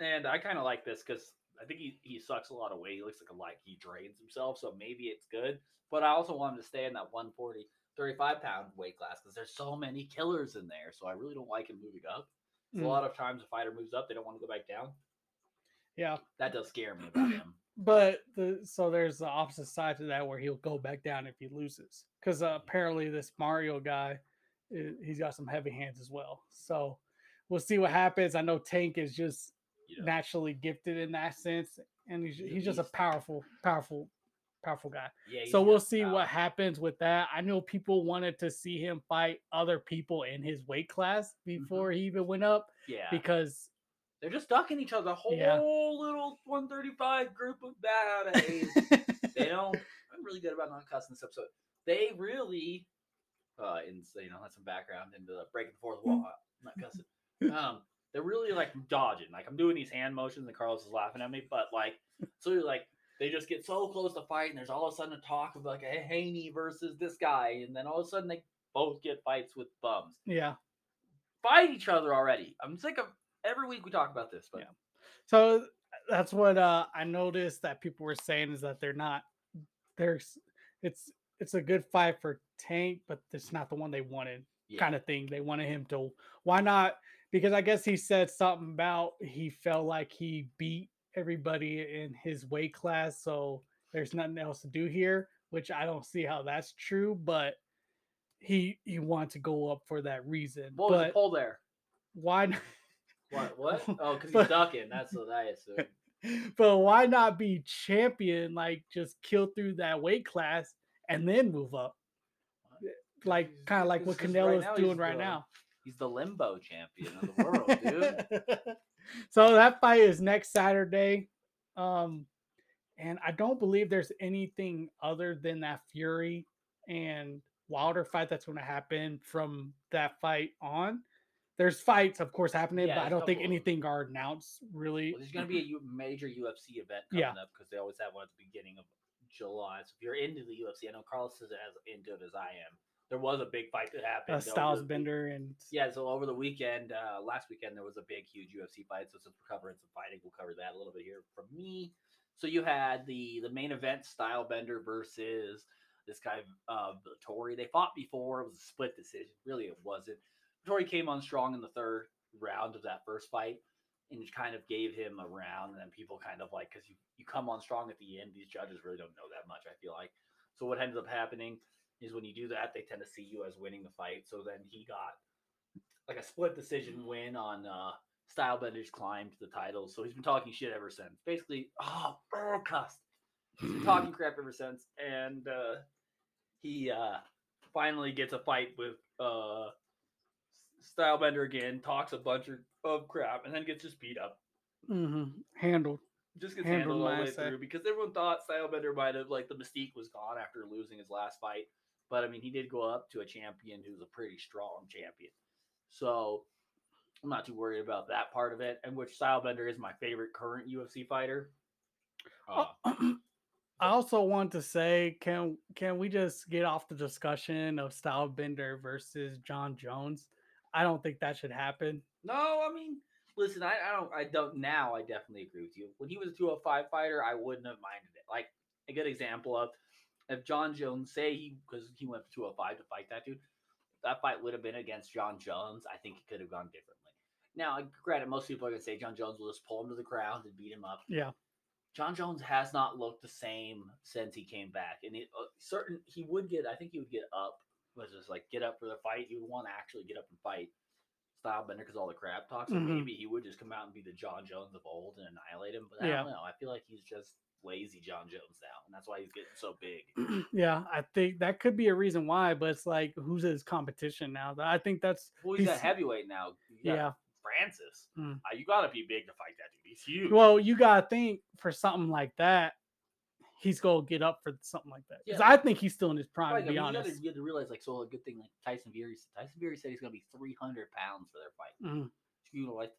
and I kind of like this because I think he, he sucks a lot of weight. He looks like a like he drains himself, so maybe it's good. But I also want him to stay in that one forty, thirty-five pound weight class because there's so many killers in there. So I really don't like him moving up. Mm. A lot of times a fighter moves up, they don't want to go back down. Yeah, that does scare me about him. But the so there's the opposite side to that where he'll go back down if he loses because uh, apparently this Mario guy, he's got some heavy hands as well. So we'll see what happens. I know Tank is just yeah. naturally gifted in that sense, and he's, he's just a powerful, powerful, powerful guy. Yeah, so we'll see power. what happens with that. I know people wanted to see him fight other people in his weight class before mm-hmm. he even went up. Yeah, because. They're just ducking each other. The whole yeah. little one thirty-five group of bad A's. They don't. I'm really good about not cussing this episode. They really, uh, and you know, had some background into the breaking the fourth wall. I'm not cussing. Um, they're really like dodging. Like I'm doing these hand motions, and Carlos is laughing at me. But like, so like they just get so close to fight, and there's all of a sudden a talk of like a Haney versus this guy, and then all of a sudden they both get fights with bums. Yeah, fight each other already. I'm sick of. Every week we talk about this, but yeah. So that's what uh, I noticed that people were saying is that they're not there's it's it's a good fight for Tank, but it's not the one they wanted, yeah. kind of thing. They wanted him to why not? Because I guess he said something about he felt like he beat everybody in his weight class, so there's nothing else to do here, which I don't see how that's true, but he he wanted to go up for that reason. What but was the poll there? Why not? What? What? Oh, because he's ducking. That's what I assume. But why not be champion? Like, just kill through that weight class and then move up. What? Like, kind of like what Canelo's right doing right the, now. He's the limbo champion of the world, dude. So that fight is next Saturday, um, and I don't believe there's anything other than that Fury and Wilder fight that's going to happen from that fight on. There's fights, of course, happening, yeah, but I don't think anything are announced, really. Well, there's going to be a U- major U F C event coming yeah. up because they always have one at the beginning of July. So if you're into the U F C, I know Carlos is as into it as I am. There was a big fight that happened. Uh, Stylebender and... Yeah, so over the weekend, uh, last weekend, there was a big, huge U F C fight. So since we're covering some fighting, we'll cover that a little bit here from me. So you had the, the main event, Stylebender versus this guy, uh, Tori. They fought before. It was a split decision. Really, it wasn't. Tori came on strong in the third round of that first fight and kind of gave him a round. And then people kind of like, because you, you come on strong at the end, these judges really don't know that much, I feel like. So what ends up happening is when you do that, they tend to see you as winning the fight. So then he got like a split decision win on uh, Stylebender's climb to the title. So he's been talking shit ever since. Basically, oh, oh cussed. He's been talking crap ever since. And uh, he uh, finally gets a fight with... Uh, Stylebender again, talks a bunch of, of crap, and then gets just beat up. Mm-hmm. Handled. Just gets handled, handled all the way through because everyone thought Stylebender might have, like, the mystique was gone after losing his last fight. But, I mean, he did go up to a champion who's a pretty strong champion. So, I'm not too worried about that part of it, and which Stylebender is my favorite current U F C fighter. Uh, oh. I also want to say, can can we just get off the discussion of Stylebender versus Jon Jones? I don't think that should happen. No, I mean, listen, I, I don't, I don't, now I definitely agree with you. When he was a two oh five fighter, I wouldn't have minded it. Like, a good example of, if Jon Jones, say he, because he went to two oh five to fight that dude, that fight would have been against Jon Jones, I think it could have gone differently. Now, granted, most people are going to say Jon Jones will just pull him to the ground and beat him up. Yeah. Jon Jones has not looked the same since he came back. And it, uh, certain, he would get, I think he would get up. Was just like get up for the fight. He would want to actually get up and fight Stylebender because all the crap talks. Mm-hmm. And maybe he would just come out and be the Jon Jones of old and annihilate him. But I yeah. don't know. I feel like he's just lazy Jon Jones now, and that's why he's getting so big. Yeah, I think that could be a reason why. But it's like, who's his competition now? I think that's well, he's, he's a heavyweight now. Yeah, Francis, mm. uh, you got to be big to fight that dude. He's huge. Well, you got to think for something like that. He's gonna get up for something like that because yeah, I think he's still in his prime. Right, to be I mean, honest, you have, to, you have to realize like so a good thing like Tyson Fury. Tyson Fury said he's gonna be three hundred pounds for their fight. Mm-hmm. You know, like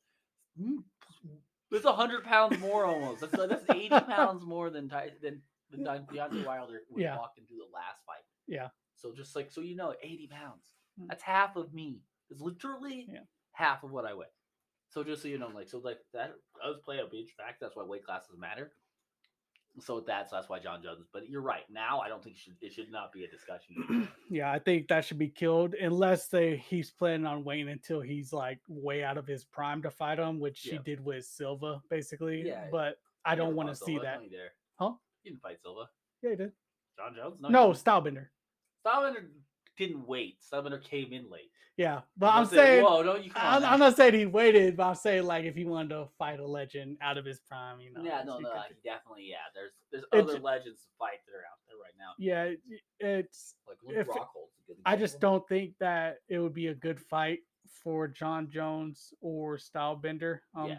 That's one hundred pounds more almost. That's, that's eighty pounds more than than than Deontay Wilder when yeah. he walked into the last fight. Yeah. So just like, so you know, eighty pounds. That's half of me. It's literally yeah. half of what I weigh. So just so you know, like, so like that does play a big factor. That's why weight classes matter. So that's that's why Jon Jones. But you're right. Now I don't think it should, it should not be a discussion. Yeah, I think that should be killed unless they he's planning on waiting until he's like way out of his prime to fight him, which yeah. he did with Silva basically. Yeah, but I don't want to see Silva, that. There. Huh? He didn't fight Silva. Yeah, he did. Jon Jones? No, no Stylebender. Stylebender didn't wait. Stylebender came in late. Yeah, but I'm saying, whoa, don't you? I'm, I'm not saying he waited, but I'm saying like if he wanted to fight a legend out of his prime, you know. Yeah, no, no, like, definitely, yeah. There's there's other it's, legends to fight that are out there right now. Yeah, it's like Luke Rockhold's a good example. I just don't think that it would be a good fight for Jon Jones or Stylebender. Um, yeah,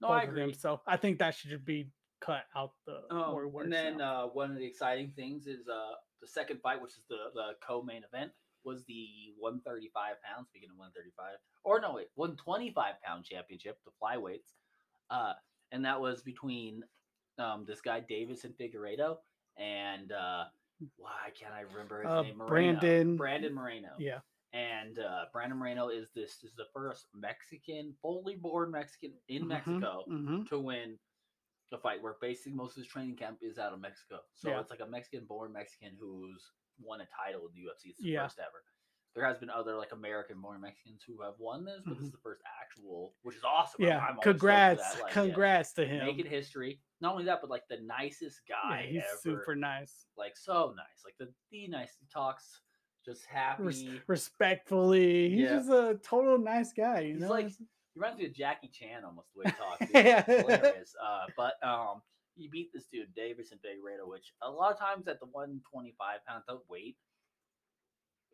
no, I agree. Them, so I think that should be cut out the oh, more words. And then uh, one of the exciting things is uh. the second fight, which is the, the co-main event, was the one thirty-five pound, speaking of one thirty-five, or no, wait, one twenty-five pound championship, the flyweights. Uh, and that was between um, this guy, Deiveson Figueiredo, and uh, why can't I remember his uh, name? Moreno. Brandon. Brandon Moreno. Yeah. And uh, Brandon Moreno is this, this is the first Mexican, fully born Mexican in mm-hmm, Mexico mm-hmm. to win the fight, where basically most of his training camp is out of Mexico. So yeah. it's like a Mexican-born Mexican who's won a title in the U F C. It's the yeah. first ever. There has been other like American-born Mexicans who have won this, but mm-hmm. this is the first actual, which is awesome. Yeah, I'm congrats. Like, congrats yeah, to him. Making history. Not only that, but like the nicest guy yeah, he's ever. Super nice. Like so nice. Like the, the nice talks. Just happy. Res- respectfully. He's yeah. just a total nice guy. You he's know? Like He reminds me of Jackie Chan almost the way he talks. Yeah. Hilarious. Uh, but um, he beat this dude, Deiveson Figueiredo, which a lot of times at the one twenty-five pounds of weight,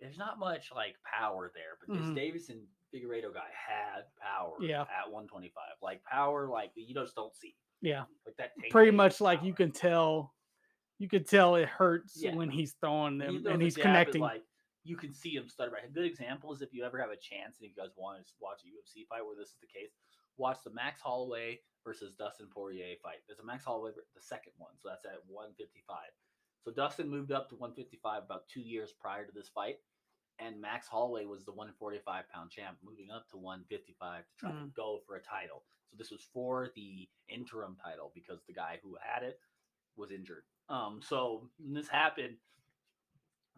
there's not much like power there. But mm-hmm. this Deiveson Figueiredo guy had power yeah. at one twenty-five. Like power, like you just don't see. Yeah. Like that. Pretty much power. Like you can tell, you can tell it hurts yeah. when he's throwing them he and he's connecting. Like, you can see him stutter back. A good example is if you ever have a chance and you guys want to watch a U F C fight where this is the case, watch the Max Holloway versus Dustin Poirier fight. There's a Max Holloway, the second one, so that's at one fifty-five. So Dustin moved up to one fifty-five about two years prior to this fight, and Max Holloway was the one forty-five pound champ, moving up to one fifty-five to try mm-hmm. to go for a title. So this was for the interim title because the guy who had it was injured. Um, so when this happened,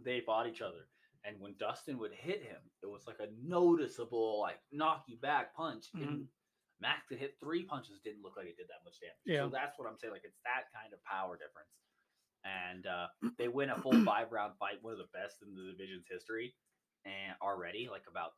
they fought each other. And when Dustin would hit him, it was like a noticeable, like, knock you back punch. Mm-hmm. And Max that hit three punches didn't look like it did that much damage. Yeah. So that's what I'm saying. Like, it's that kind of power difference. And uh, they win a full five-round fight, one of the best in the division's history, and already, like, about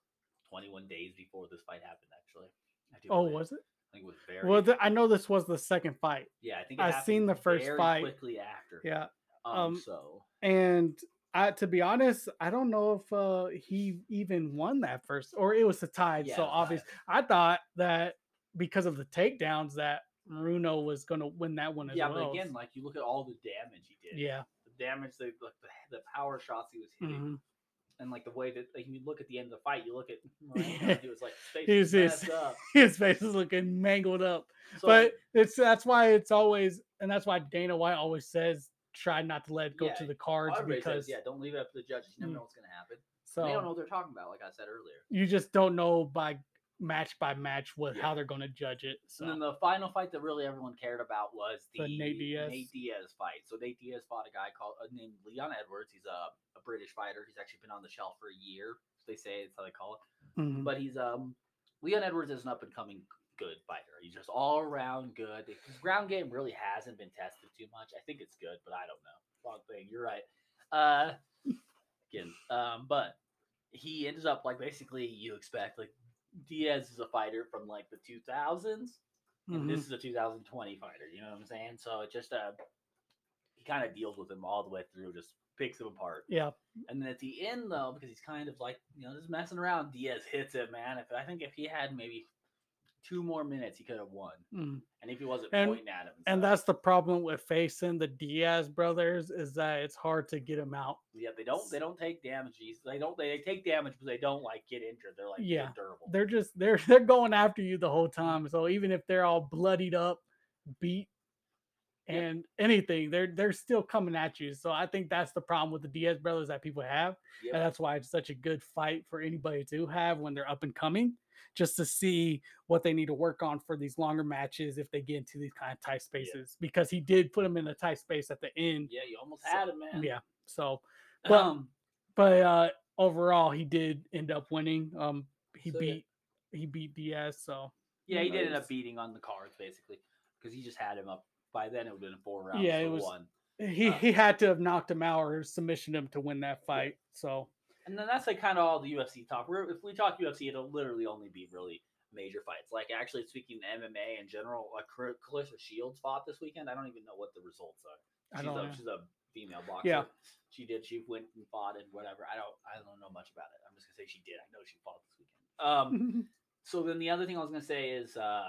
twenty-one days before this fight happened, actually. I do oh, believe. Was it? I think it was very... Well, the, I know this was the second fight. Yeah, I think it I happened seen the first very fight. Quickly after. Yeah. Um, um so... And... I, to be honest, I don't know if uh, he even won that first, or it was a tie. Yeah, so obvious. I thought that because of the takedowns that Bruno was going to win that one as yeah, well. Yeah, but again, like you look at all the damage he did. Yeah, the damage, the like, the, the power shots he was hitting, mm-hmm. and like the way that like, you look at the end of the fight, you look at Moreno, he was like his face is messed up. His face is looking mangled up. So, but it's that's why it's always, and that's why Dana White always says. Try not to let it go yeah, to the cards because says, yeah, don't leave it up to the judges. You never know what's going to happen. So and they don't know what they're talking about, like I said earlier. You just don't know by match by match what yeah. how they're going to judge it. So. And then the final fight that really everyone cared about was the, the Nate, Diaz. Nate Diaz fight. So Nate Diaz fought a guy called uh, named Leon Edwards. He's a, a British fighter. He's actually been on the shelf for a year. They say it's how they call it. Mm-hmm. But he's um Leon Edwards is an up and coming. Good fighter. He's just all around good. His ground game really hasn't been tested too much. I think it's good, but I don't know. Wrong thing. You're right. Uh, again, um, but he ends up like basically you expect like Diaz is a fighter from like the two thousands, and mm-hmm. this is a two thousand twenty fighter. You know what I'm saying? So it just uh, he kind of deals with him all the way through, just picks him apart. Yeah. And then at the end though, because he's kind of like you know just messing around, Diaz hits him, man. If I think if he had maybe two more minutes, he could have won. Mm. And if he wasn't and, pointing at him. And that's the problem with facing the Diaz brothers is that it's hard to get them out. Yeah, they don't they don't take damage. They don't they, they take damage, but they don't like get injured. They're like yeah, they're durable. They're just they're they're going after you the whole time. So even if they're all bloodied up, beat and yep. anything, they're they're still coming at you. So I think that's the problem with the Diaz brothers that people have. Yep. And that's why it's such a good fight for anybody to have when they're up and coming, just to see what they need to work on for these longer matches if they get into these kind of tight spaces, yeah. because he did put him in a tight space at the end. Yeah, you almost so, had him, man. Yeah. So, but, um, but uh, overall, he did end up winning. Um, he so, beat yeah. he beat Diaz. So yeah, he knows. did end up beating on the cards basically because he just had him up. By then, it would have been four rounds. Yeah, it was one. He um, he had to have knocked him out or submissioned him to win that fight. Yeah. So. And then that's like kind of all the U F C talk. We're, if we talk U F C, it'll literally only be really major fights. Like actually speaking to M M A in general, like Clarissa Shields fought this weekend. I don't even know what the results are. She's, I don't a, know. she's a female boxer. Yeah. She did. She went and fought and whatever. I don't. I don't know much about it. I'm just gonna say she did. I know she fought this weekend. Um. So then the other thing I was gonna say is uh,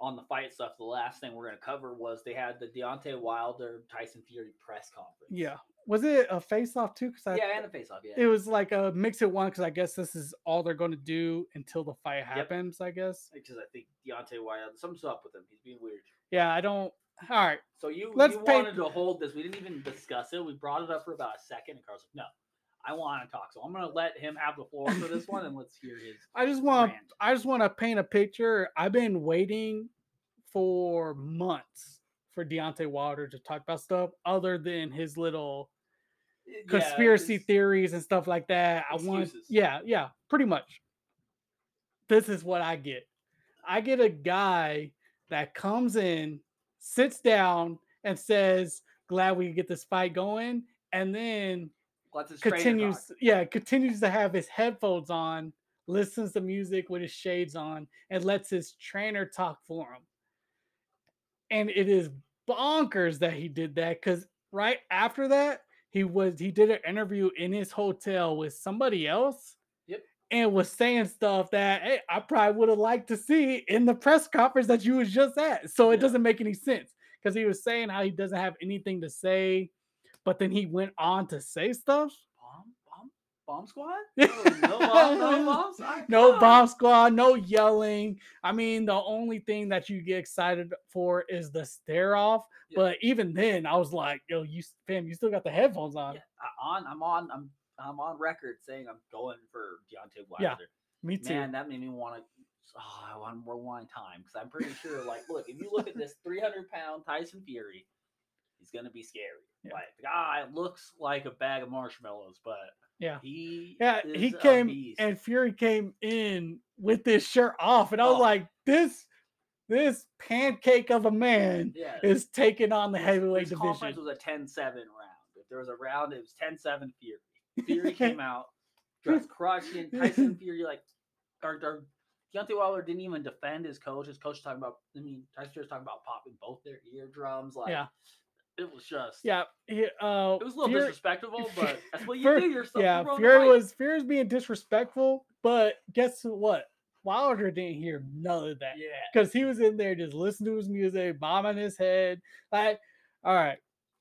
on the fight stuff. The last thing we're gonna cover was they had the Deontay Wilder Tyson Fury press conference. Yeah. Was it a face-off too? Cause I, yeah, and a face-off. Yeah, it was like a mix it one because I guess this is all they're going to do until the fight happens. Yep. I guess because I think Deontay Wilder, something's up with him. He's being weird. Yeah, I don't. All right. So you, Let's you pay... wanted to hold this. We didn't even discuss it. We brought it up for about a second, and Carlos, no, I want to talk. So I'm going to let him have the floor for this one, and let's hear his. I just want. I just want to paint a picture. I've been waiting for months for Deontay Wilder to talk about stuff other than his little. Conspiracy yeah, theories and stuff like that. Excuses. I want, yeah, yeah, pretty much. This is what I get. I get a guy that comes in, sits down, and says, "Glad we get this fight going," and then well, continues, yeah, continues to have his headphones on, listens to music with his shades on, and lets his trainer talk for him. And it is bonkers that he did that because right after that. He was he did an interview in his hotel with somebody else, yep, and was saying stuff that hey, I probably would have liked to see in the press conference that you was just at. So it yeah. doesn't make any sense because he was saying how he doesn't have anything to say, but then he went on to say stuff. Bomb, bomb, bomb squad? Oh, no, bomb, no, bomb squad. no bomb squad, no yelling. I mean, the only thing that you get excited for is the stare off. But even then, I was like, "Yo, you, fam, you still got the headphones on?" Yeah, on, I'm on, I'm, I'm on record saying I'm going for Deontay Wilder. Yeah, me too. Man, that made me want to. Oh, I want more wine time because I'm pretty sure. Like, look, if you look at this three hundred pound Tyson Fury, he's gonna be scary. Yeah. Like, the guy looks like a bag of marshmallows, but yeah, he, yeah, is he came a beast. And Fury came in with this shirt off, and I was oh. like, this. This pancake of a man yeah. is taking on the heavyweight division. This conference was a ten seven round. If there was a round, it was ten seven Fury. Fury came out, just crushed in. Tyson Fury, like, or, or Deontay Wilder didn't even defend his coach. His coach was talking about, I mean, Tyson Fury was talking about popping both their eardrums. Like, yeah. It was just, yeah, he, uh, it was a little Fury, disrespectful, but that's what you Fury, do. You're something yeah, wrong. Fury was, Fury was being disrespectful, but guess what? Wilder didn't hear none of that. Yeah. Because he was in there just listening to his music, bombing his head. Like, all right,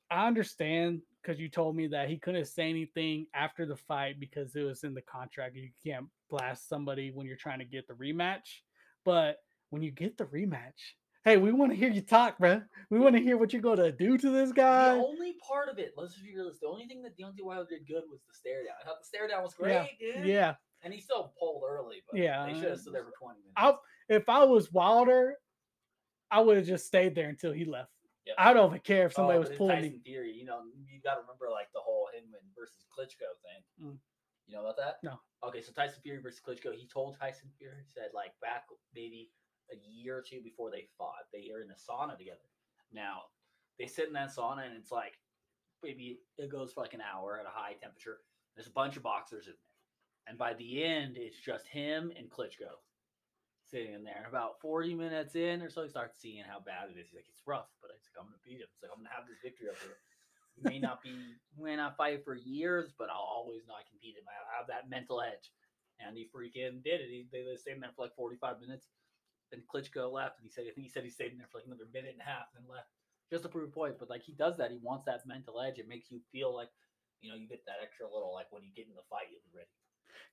I understand because you told me that he couldn't say anything after the fight because it was in the contract. You can't blast somebody when you're trying to get the rematch. But when you get the rematch, hey, we want to hear you talk, bro. We want to hear what you're going to do to this guy. The only part of it, let's be realistic, the only thing that Deontay Wilder did good was the stare down. I thought the stare down was great, yeah. dude. Yeah. And he still pulled early, but yeah, they should have stood there for twenty minutes. I, if I was Wilder, I would have just stayed there until he left. Yep. I don't even care if somebody oh, was pulling Tyson me. Theory, you know, you got to remember like the whole Hinman versus Klitschko thing. Mm. You know about that? No. Okay, so Tyson Fury versus Klitschko, he told Tyson Fury, he said like back maybe a year or two before they fought, they are in a sauna together. Now, they sit in that sauna and it's like maybe it goes for like an hour at a high temperature. There's a bunch of boxers in there. And by the end, it's just him and Klitschko sitting in there. And about forty minutes in or so, he starts seeing how bad it is. He's like, it's rough, but it's like, I'm going to beat him. It's like, I'm going to have this victory over him. May not be, may not fight for years, but I'll always know I can beat him. I'll have that mental edge. And he freaking did it. He, they stayed in there for like forty-five minutes. Then Klitschko left, and he said, I think he said he stayed in there for like another minute and a half and left just to prove a point. But like he does that. He wants that mental edge. It makes you feel like, you know, you get that extra little, like when you get in the fight, you'll be ready.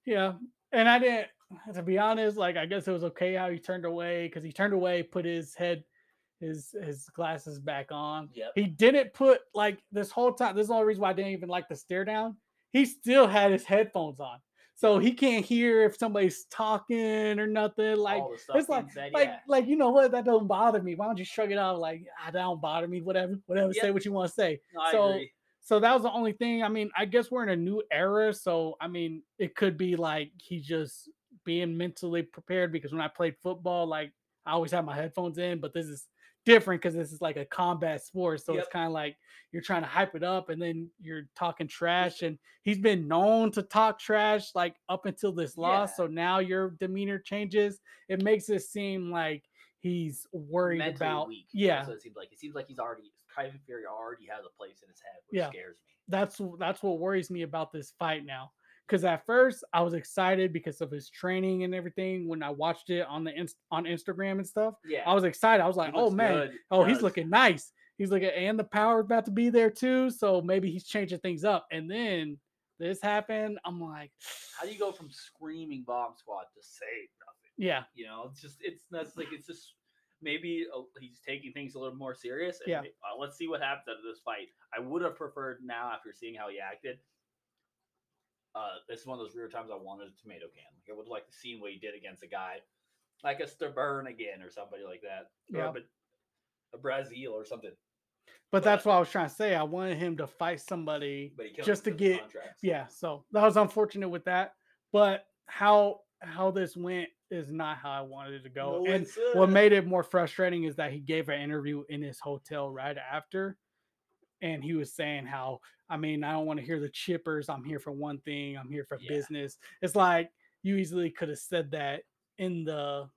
Yeah. And I didn't, to be honest, like, I guess it was okay how he turned away, because he turned away, put his head, his his glasses back on. Yep. He didn't put, like, this whole time, this is the only reason why I didn't even like the stare down. He still had his headphones on. So he can't hear if somebody's talking or nothing. Like, it's like, said, like, yeah. like, you know what? That doesn't bother me. Why don't you shrug it off? Like, ah, that don't bother me. Whatever, whatever. Yep. Say what you want to say. No, so, I agree. So that was the only thing. I mean, I guess we're in a new era. So, I mean, it could be like he's just being mentally prepared, because when I played football, like I always had my headphones in, but this is different because this is like a combat sport. So yep. It's kind of like you're trying to hype it up and then you're talking trash. And he's been known to talk trash like up until this loss. Yeah. So now your demeanor changes. It makes it seem like he's worried mentally about weak. Yeah. So it seems like it seems like he's already Tyson Fury already has a place in his head, which yeah. scares me. That's that's what worries me about this fight now. Because at first I was excited because of his training and everything. When I watched it on the inst on Instagram and stuff, yeah, I was excited. I was like, oh man, good. oh he he's looking nice. He's looking, and the power about to be there too. So maybe he's changing things up. And then this happened. I'm like, how do you go from screaming bomb squad to say nothing? Yeah, you know, it's just it's that's like it's just maybe he's taking things a little more serious. And yeah, uh, let's see what happens out of this fight. I would have preferred now after seeing how he acted. Uh, this is one of those rare times I wanted a tomato can. Like I would like to see what he did against a guy like a Stabern again or somebody like that. Yeah, or a, a Brazil or something. But, but that's what I was trying to say. I wanted him to fight somebody but he just to get contracts. Yeah. So that was unfortunate with that. But how how this went is not how I wanted it to go. No, and what made it more frustrating is that he gave an interview in his hotel right after. And he was saying how, I mean, I don't want to hear the chippers. I'm here for one thing. I'm here for yeah. business. It's like you easily could have said that in the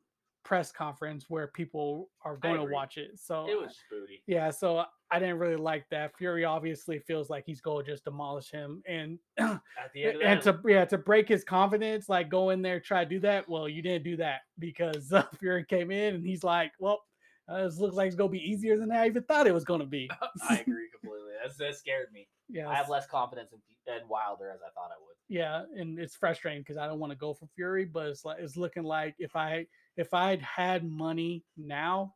press conference where people are going to watch it. So it was spooky. Yeah. So I didn't really like that. Fury obviously feels like he's going to just demolish him. And, At the end and to, yeah, to break his confidence, like go in there, try to do that. Well, you didn't do that because uh, Fury came in and he's like, well, uh, this looks like it's going to be easier than I even thought it was going to be. I agree completely. That's, that scared me. Yeah, I have less confidence in, in Wilder as I thought I would. Yeah, and it's frustrating because I don't want to go for Fury, but it's like it's looking like if I if I'd had money now,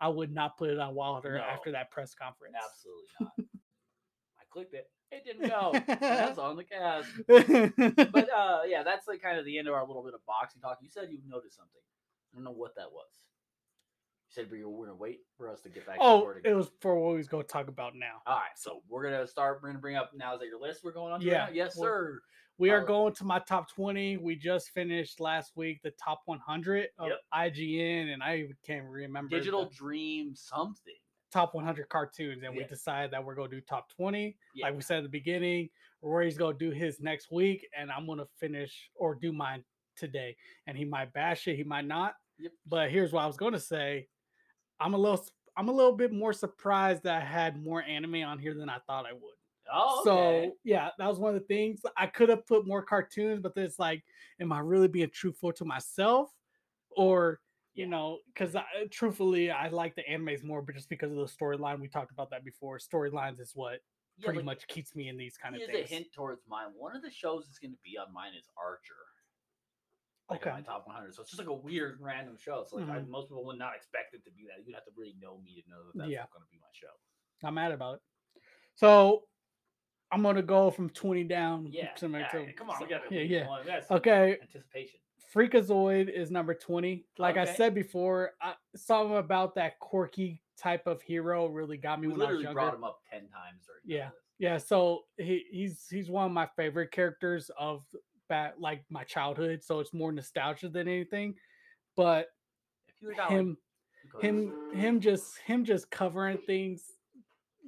I would not put it on Wilder no, after that press conference. Absolutely not. I clicked it; it didn't go. That's on the cast. But uh, yeah, that's like kind of the end of our little bit of boxing talk. You said you noticed something. I don't know what that was. You said we were going to wait for us to get back. Oh, it was for what we was going to talk about now. All right. So we're going to start. We're going to bring up now. Is that your list we're going on? Yeah. Right now? Yes, sir. We are going to my top twenty. We just finished last week the top one hundred of yep. I G N, and I can't remember. Digital Dream something. Top one hundred cartoons, and yeah. we decided that we're going to do top twenty. Yeah. Like we said at the beginning, Rory's going to do his next week, and I'm going to finish or do mine today. And he might bash it. He might not. Yep. But here's what I was going to say. I'm a little, I'm a little bit more surprised that I had more anime on here than I thought I would. Oh, okay. So yeah, that was one of the things. I could have put more cartoons, but then it's like, am I really being truthful to myself? Or, you yeah. know, because truthfully, I like the animes more, but just because of the storyline, we talked about that before. Storylines is what yeah, pretty much keeps me in these kind of things. Here's a hint towards mine. One of the shows that's going to be on mine is Archer. Like okay. My top one hundred, so it's just like a weird random show. So like mm-hmm. I, most people would not expect it to be that. You'd have to really know me to know that that's yeah. not going to be my show. I'm mad about it. So I'm going to go from twenty down. Yeah, yeah, to, yeah. come on, so, we got yeah, yeah. That's okay. Anticipation. Freakazoid is number twenty. Like okay. I said before, I, something about that quirky type of hero really got me. We when literally I was brought him up ten times. Yeah, yeah. So he, he's he's one of my favorite characters of. Back like my childhood, so it's more nostalgia than anything. But him him him just him just covering things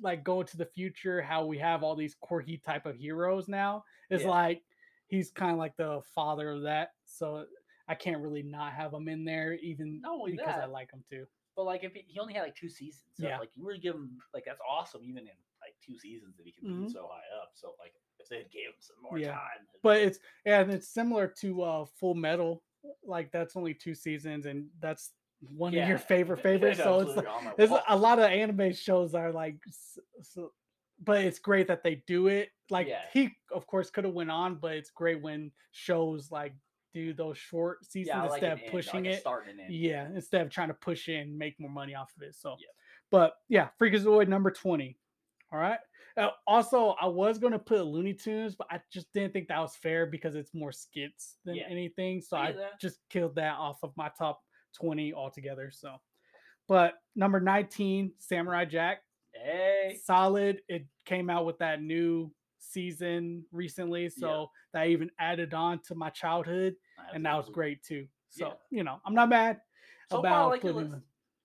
like going to the future, how we have all these quirky type of heroes now. It's yeah. like he's kind of like the father of that. So I can't really not have him in there, even not only because that, I like him too. But like if he, he only had like two seasons, so yeah. Like you really give him like that's awesome, even in like two seasons that he can mm-hmm. be so high up. So like if they had gave him some more yeah. time, but it's yeah, and it's similar to uh, Full Metal. Like that's only two seasons, and that's one yeah. of your favorite favorites. Yeah, so it's like, there's a lot of anime shows that are like, so, but it's great that they do it. Like yeah. he, of course, could have went on, but it's great when shows like. Do those short seasons yeah, instead like of pushing end, like it. End, yeah, yeah, instead of trying to push in, make more money off of it. So, yeah. But yeah, Freakazoid number twenty. All right. Uh, also, I was going to put Looney Tunes, but I just didn't think that was fair because it's more skits than yeah. anything. So I, I just killed that off of my top twenty altogether. So, but number nineteen, Samurai Jack. Hey, solid. It came out with that new season recently, so yeah. that even added on to my childhood, absolutely. And that was great too. So yeah. you know, I'm not mad so about far, like putting,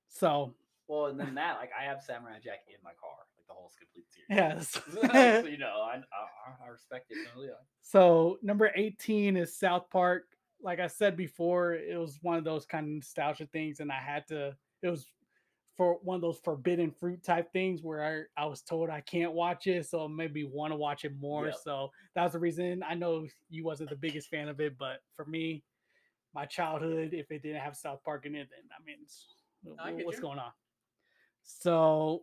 so well, and then that like I have Samurai Jack in my car, like the whole complete series. Yes, so, you know, I, I, I respect it. So, yeah. So number eighteen is South Park. Like I said before, it was one of those kind of nostalgia things, and I had to. It was. For one of those forbidden fruit type things where I, I was told I can't watch it. So maybe want to watch it more. Yep. So that was the reason. I know you wasn't the biggest fan of it, but for me, my childhood, if it didn't have South Park in it, then I mean, it's, no, I what's going on? So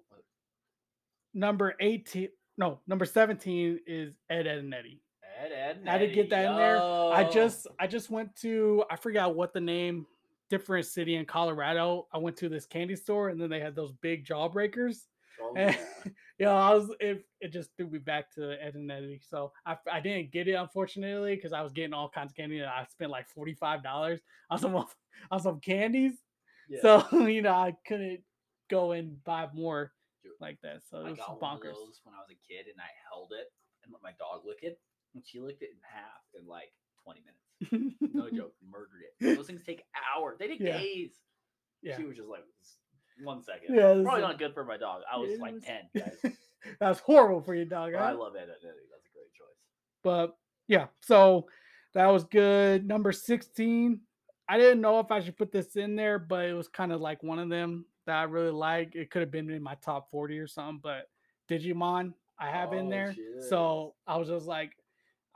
number eighteen, no, number seventeen is Ed, Ed and Eddie. Ed, Ed and Eddie. I did get that yo. In there. I just, I just went to, I forgot what the name different city in Colorado. I went to this candy store and then they had those big jawbreakers. Oh, and, yeah. You know, I was it, it just threw me back to Ed and Eddie. So I, I didn't get it, unfortunately, because I was getting all kinds of candy and I spent like forty-five dollars on some on some candies. Yeah. So you know I couldn't go and buy more like that. So it was I got bonkers. One of those when I was a kid and I held it and let my dog lick it and she licked it in half in like twenty minutes. No joke, murdered it. Those things take hours. They take yeah. days. Yeah. She was just like, one second. Yeah, probably like, not good for my dog. I was like was... ten. Guys. That was horrible for your dog. Well, right? I love Ed and Eddie. That's a great choice. But yeah, so that was good. Number sixteen. I didn't know if I should put this in there, but it was kind of like one of them that I really like. It could have been in my top forty or something, but Digimon I have oh, in there. Shit. So I was just like,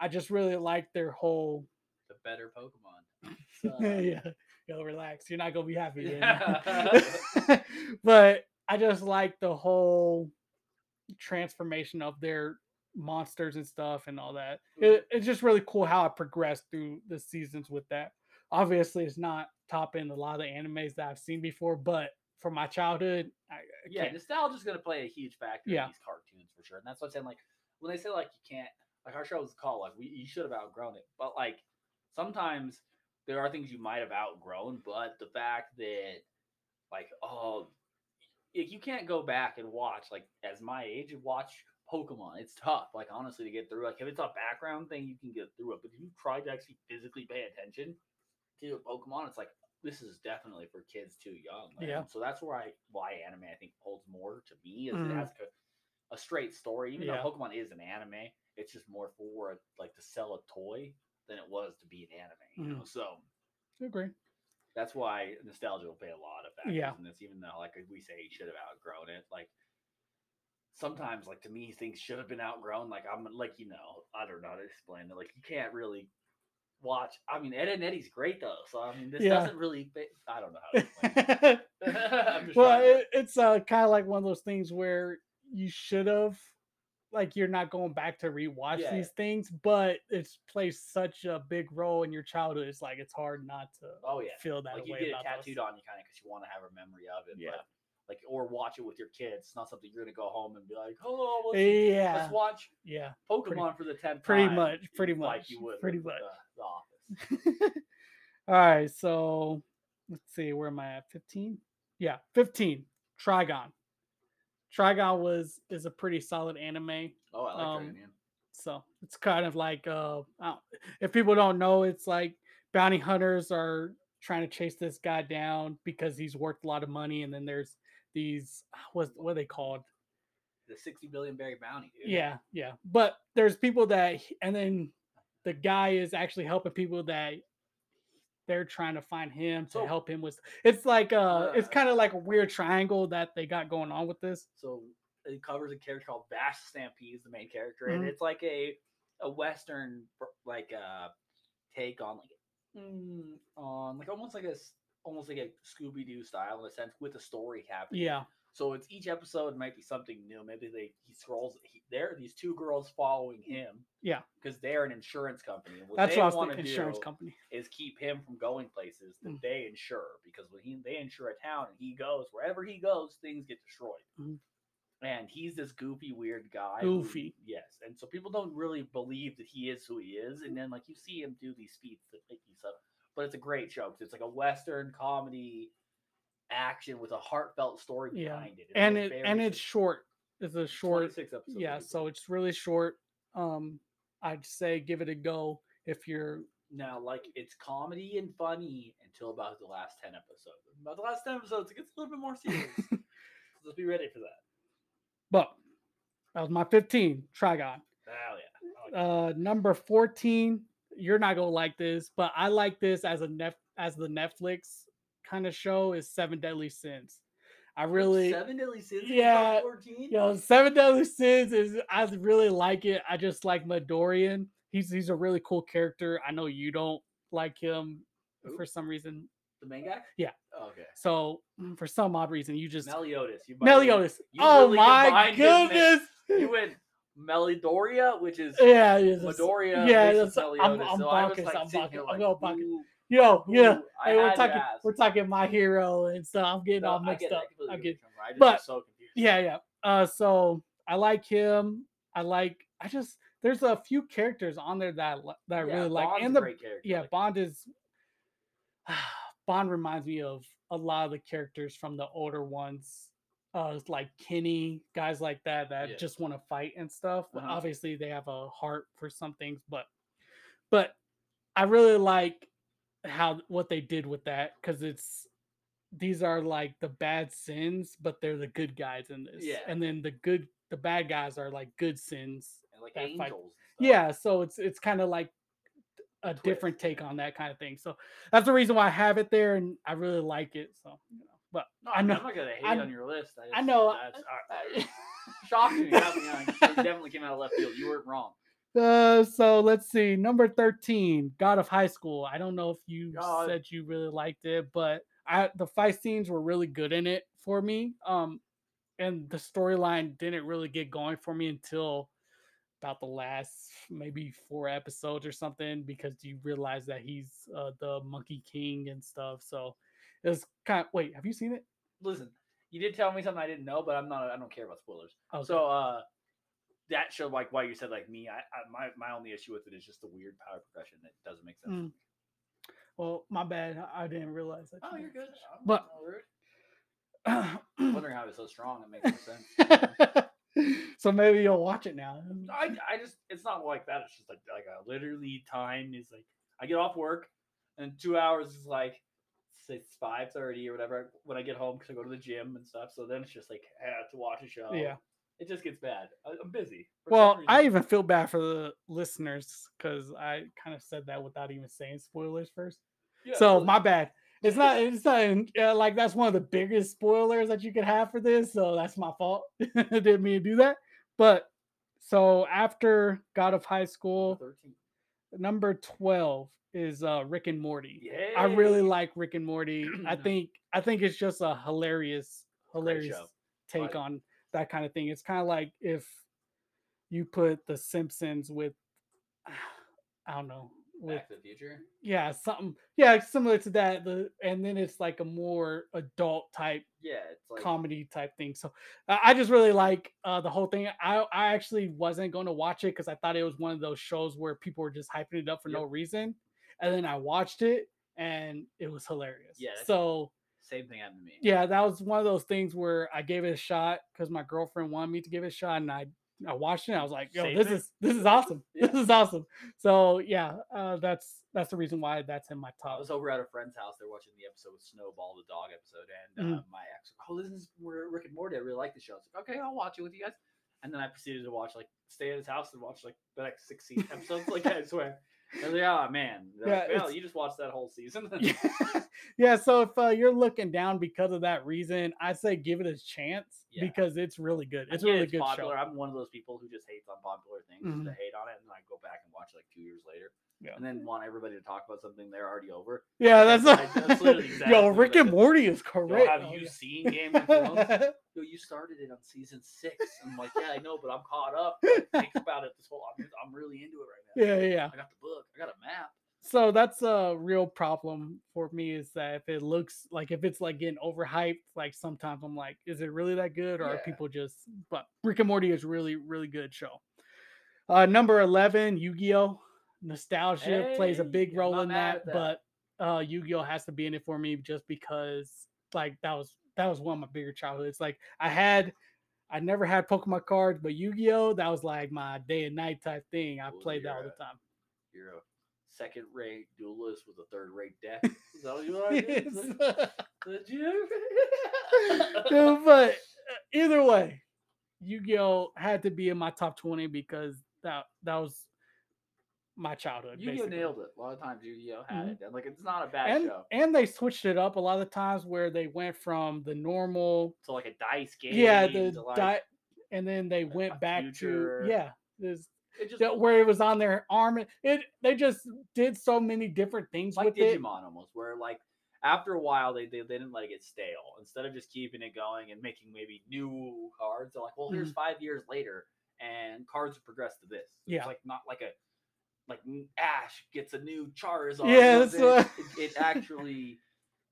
I just really like their whole. The better Pokemon. So. Yeah. Yo, relax. You're not going to be happy. Yeah. But I just like the whole transformation of their monsters and stuff and all that. It, it's just really cool how it progressed through the seasons with that. Obviously, it's not topping a lot of the animes that I've seen before, but from my childhood, I, I yeah, can't. Nostalgia is going to play a huge factor yeah. in these cartoons for sure. And that's what I'm saying. Like, when they say, like, you can't, like, our show was called, like, we, you should have outgrown it. But, like, sometimes there are things you might have outgrown, but the fact that, like, oh, you can't go back and watch, like, as my age, watch Pokemon. It's tough, like, honestly, to get through. Like, if it's a background thing, you can get through it. But if you try to actually physically pay attention to Pokemon, it's like, this is definitely for kids too young. Like, yeah. So that's where I, why anime, I think, holds more to me, is mm-hmm. it has a, a straight story. Even yeah. though Pokemon is an anime, it's just more for, like, to sell a toy than it was to be an anime, you mm. know. So I agree. That's why nostalgia will play a lot of factors yeah. in this, even though, like we say, you should have outgrown it. Like sometimes, like to me, things should have been outgrown. Like I'm, like you know, I don't know how to explain it. Like you can't really watch. I mean, Ed and Eddie's great though, so I mean, this yeah. doesn't really. Fit. I don't know how to explain it. Well, it, it's uh, kind of like one of those things where you should have. Like you're not going back to rewatch yeah. these things, but it's plays such a big role in your childhood. It's like it's hard not to oh, yeah. feel that like you way get it about tattooed those. On you kind of because you want to have a memory of it. Yeah. But, like or watch it with your kids. It's not something you're gonna go home and be like, oh, let's, yeah. let's watch yeah. Pokemon pretty, for the tenth time. Pretty much, pretty much, like you would pretty much. The, the Office. All right, so let's see, where am I at? Fifteen? Yeah, fifteen. Trigon. Trigon was is a pretty solid anime. Oh, I like um, Trigon. Man. So it's kind of like uh, if people don't know, it's like bounty hunters are trying to chase this guy down because he's worth a lot of money, and then there's these what what are they called? The sixty billion berry bounty. Dude. Yeah, yeah. But there's people that, and then the guy is actually helping people that they're trying to find him to so, help him with. It's like uh, uh it's kind of like a weird triangle that they got going on with this. So it covers a character called Bash Stampede, is the main character, mm-hmm. and it's like a a Western like uh take on like mm, on like almost like a almost like a Scooby-Doo style in a sense, with a story happening. Yeah. So it's each episode might be something new. Maybe they he scrolls. He, there are these two girls following him. Yeah, because they're an insurance company. What That's they what I was thinking. Insurance company is keep him from going places that mm. they insure, because when he, they insure a town and he goes wherever he goes, things get destroyed. Mm. And he's this goofy, weird guy. Goofy, who, yes. And so people don't really believe that he is who he is. And then like you see him do these feats that make you stuff. But it's a great show. It's like a Western comedy. Action with a heartfelt story behind yeah. it, it's and it and it's short. It's a short, six episodes. Yeah, so it's really short. Um, I'd say give it a go if you're now like it's comedy and funny until about the last ten episodes. About the last ten episodes, it gets a little bit more serious. So just be ready for that. But that was my fifteen. Trigon. Hell yeah. Oh, yeah. Uh, number fourteen. You're not gonna like this, but I like this as a nef as the Netflix. Kind of show is Seven Deadly Sins. I really Seven Deadly Sins. Yeah, you know, Seven Deadly Sins is I really like it. I just like Midoriyan. He's he's a really cool character. I know you don't like him Ooh. For some reason. The main guy. Yeah. Oh, okay. So for some odd reason, you just Meliodas. You Meliodas. You oh really my goodness! You went Melidoria, which is yeah, Midoriya. Yeah, that's, Meliodas. I'm, I'm so bonkers. Like I'm bonkers. Like, I'm going bonkers. Yo, Ooh, yeah, hey, we're talking, we're talking My Hero, and so I'm getting no, all mixed I get up. I'm getting, I just but so confused. yeah, yeah. Uh, so I like him. I like. I just there's a few characters on there that that I yeah, really like. And the great yeah, like Bond is. Bond reminds me of a lot of the characters from the older ones, uh, like Kenny, guys like that that yeah. just want to fight and stuff. Uh-huh. Obviously, they have a heart for some things, but, but I really like. How what they did with that, because it's these are like the bad sins, but they're the good guys in this, yeah. And then the good, the bad guys are like good sins, and like angels, yeah. So it's it's kind of like a Twist, different take yeah. on that kind of thing. So that's the reason why I have it there, and I really like it. So, you know, but no, I know I'm not gonna hate I'm, on your list. I, just, I know. That's, I, I, shocked me. It definitely came out of left field. You weren't wrong. Uh, so let's see. Number thirteen, God of High School. I don't know if you God. said you really liked it, but I the fight scenes were really good in it for me. Um, and the storyline didn't really get going for me until about the last maybe four episodes or something, because you realize that he's uh, the Monkey King and stuff. So it was kind of, wait, have you seen it? Listen, you did tell me something I didn't know, but I'm not, I don't care about spoilers. Okay. So, uh, that show, like why you said like me, I, I my my only issue with it is just the weird power progression that doesn't make sense. Mm. Well, my bad, I didn't realize that. Oh, you're good. I'm but uh, wondering how it's so strong. It makes no sense. So maybe you'll watch it now. I I just it's not like that. It's just like like I literally time is like I get off work and two hours is like it's five thirty or whatever when I get home because I go to the gym and stuff. So then it's just like I have to watch a show. Yeah. It just gets bad. I'm busy. Well, I even feel bad for the listeners because I kind of said that without even saying spoilers first. Yeah, so my bad. It's not. It's not uh, like that's one of the biggest spoilers that you could have for this. So that's my fault. Didn't mean to do that. But so after God of High School, thirteen. Number twelve is uh, Rick and Morty. Yay. I really like Rick and Morty. I think. I think it's just a hilarious, hilarious take Fun. on. That kind of thing. It's kind of like if you put The Simpsons with, I don't know, with Back to the Future. Yeah, something. Yeah, similar to that. The and then it's like a more adult type. Yeah, it's like comedy type thing. So uh, I just really like uh, the whole thing. I I actually wasn't going to watch it because I thought it was one of those shows where people were just hyping it up for yep. no reason, and then I watched it and it was hilarious. Yeah. So. Same thing happened to me. Yeah, that was one of those things where I gave it a shot because my girlfriend wanted me to give it a shot, and I, I watched it. And I was like, "Yo, Save this it. is this is awesome. Yeah. This is awesome." So yeah, uh, that's that's the reason why that's in my top. I was over at a friend's house. They're watching the episode Snowball, the dog episode, and uh, mm-hmm. my ex, "Oh, this is where Rick and Morty. I really like the show." I was like, "Okay, I'll watch it with you guys." And then I proceeded to watch, like, stay at his house and watch like the next sixteen episodes. Like I swear, They're like, oh, man. They're yeah, like, well, you just watched that whole season. yeah. yeah, so if uh, you're looking down because of that reason, I say give it a chance yeah. because it's really good. It's really it's good popular. Show. I'm one of those people who just hates on popular things. Mm-hmm. They hate on it, and I go back and watch it like two years later. Yeah. And then want everybody to talk about something they're already over. Yeah, that's, that's, a, that's literally exactly. Yo, Rick and Morty is correct. Have oh, you yeah. seen Game of Thrones? Yo, you started it on season six. I'm like, yeah, I know, but I'm caught up. Like, think about it this whole. I'm, I'm really into it right now. Yeah, yeah. I got the book. I got a map. So that's a real problem for me is that if it looks like if it's like getting overhyped, like sometimes I'm like, is it really that good, or yeah. are people just? But Rick and Morty is really, really good show. Uh, number eleven, Yu-Gi-Oh. Nostalgia hey, plays a big role in that, that, but uh, Yu-Gi-Oh has to be in it for me just because, like, that was that was one of my bigger childhoods. Like, I had, I never had Pokemon cards, but Yu-Gi-Oh, that was like my day and night type thing. I well, played that all a, the time. You're a second rate duelist with a third rate deck. Is that what you are? Did you? Dude, but either way, Yu-Gi-Oh had to be in my top twenty because that that was. My childhood. Yu-Gi-Oh nailed it. A lot of times Yu-Gi-Oh had mm-hmm. it. And like it's not a bad and, show. And they switched it up a lot of times where they went from the normal to like a dice game. Yeah, the to like, di- and then they went back future. to yeah, this it just, that, where it was on their arm. It they just did so many different things like with Digimon it. Almost where like after a while they, they they didn't let it get stale. Instead of just keeping it going and making maybe new cards, they're like, well, here's mm-hmm. five years later, and cards have progressed to this. So yeah, it's like not like a like Ash gets a new Charizard. Yes, uh, it, it actually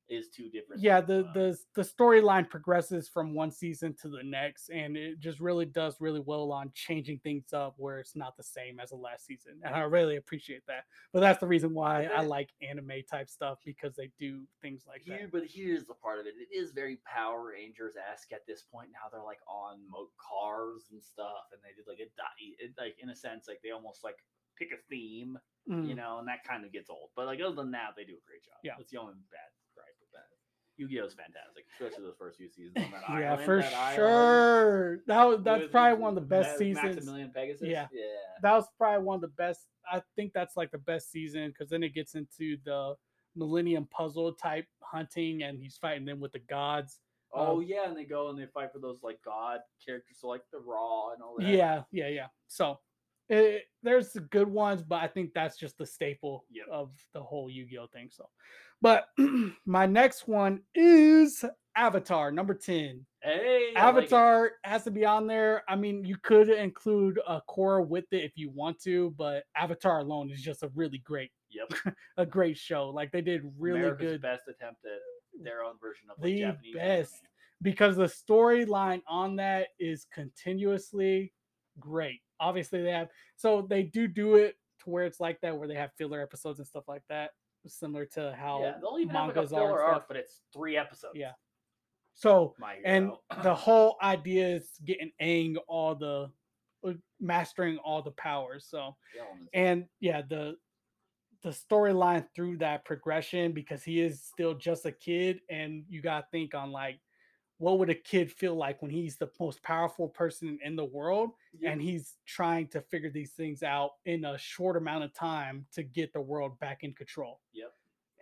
is two different. Yeah, the, the the storyline progresses from one season to the next, and it just really does really well on changing things up where it's not the same as the last season. And I really appreciate that. But that's the reason why I like anime type stuff because they do things like Here, that. But here's the part of it: it is very Power Rangers-esque at this point. Now they're like on cars and stuff, and they did like a it, like in a sense like they almost like. Pick a theme, mm. you know, and that kind of gets old. But like other than that, they do a great job. Yeah, it's the only bad gripe with that. Yu-Gi-Oh is fantastic, especially those first few seasons. On that yeah, island, for that sure. That was, that's with, probably one of the best seasons. Maximilian Pegasus. Yeah. yeah, that was probably one of the best. I think that's like the best season because then it gets into the Millennium Puzzle type hunting, and he's fighting them with the gods. Oh um, yeah, and they go and they fight for those like god characters, so like the Raw and all that. Yeah, yeah, yeah. So. It, there's good ones, but I think that's just the staple yep. of the whole Yu-Gi-Oh thing. So, but my next one is Avatar, number ten. Hey, Avatar like has to be on there. I mean, you could include a Korra with it if you want to, but Avatar alone is just a really great, yep, a great show. Like they did really America's good, best attempt at their own version of like the Japanese best anime. Because the storyline on that is continuously great. Obviously they have, so they do do it to where it's like that, where they have filler episodes and stuff like that, similar to how yeah, they'll even mangas have like a filler are. Arc, but it's three episodes. Yeah. So and the whole idea is getting Aang all the mastering all the powers. So the and yeah, the the storyline through that progression because he is still just a kid, and you gotta think on like. What would a kid feel like when he's the most powerful person in the world yeah. and he's trying to figure these things out in a short amount of time to get the world back in control? Yep.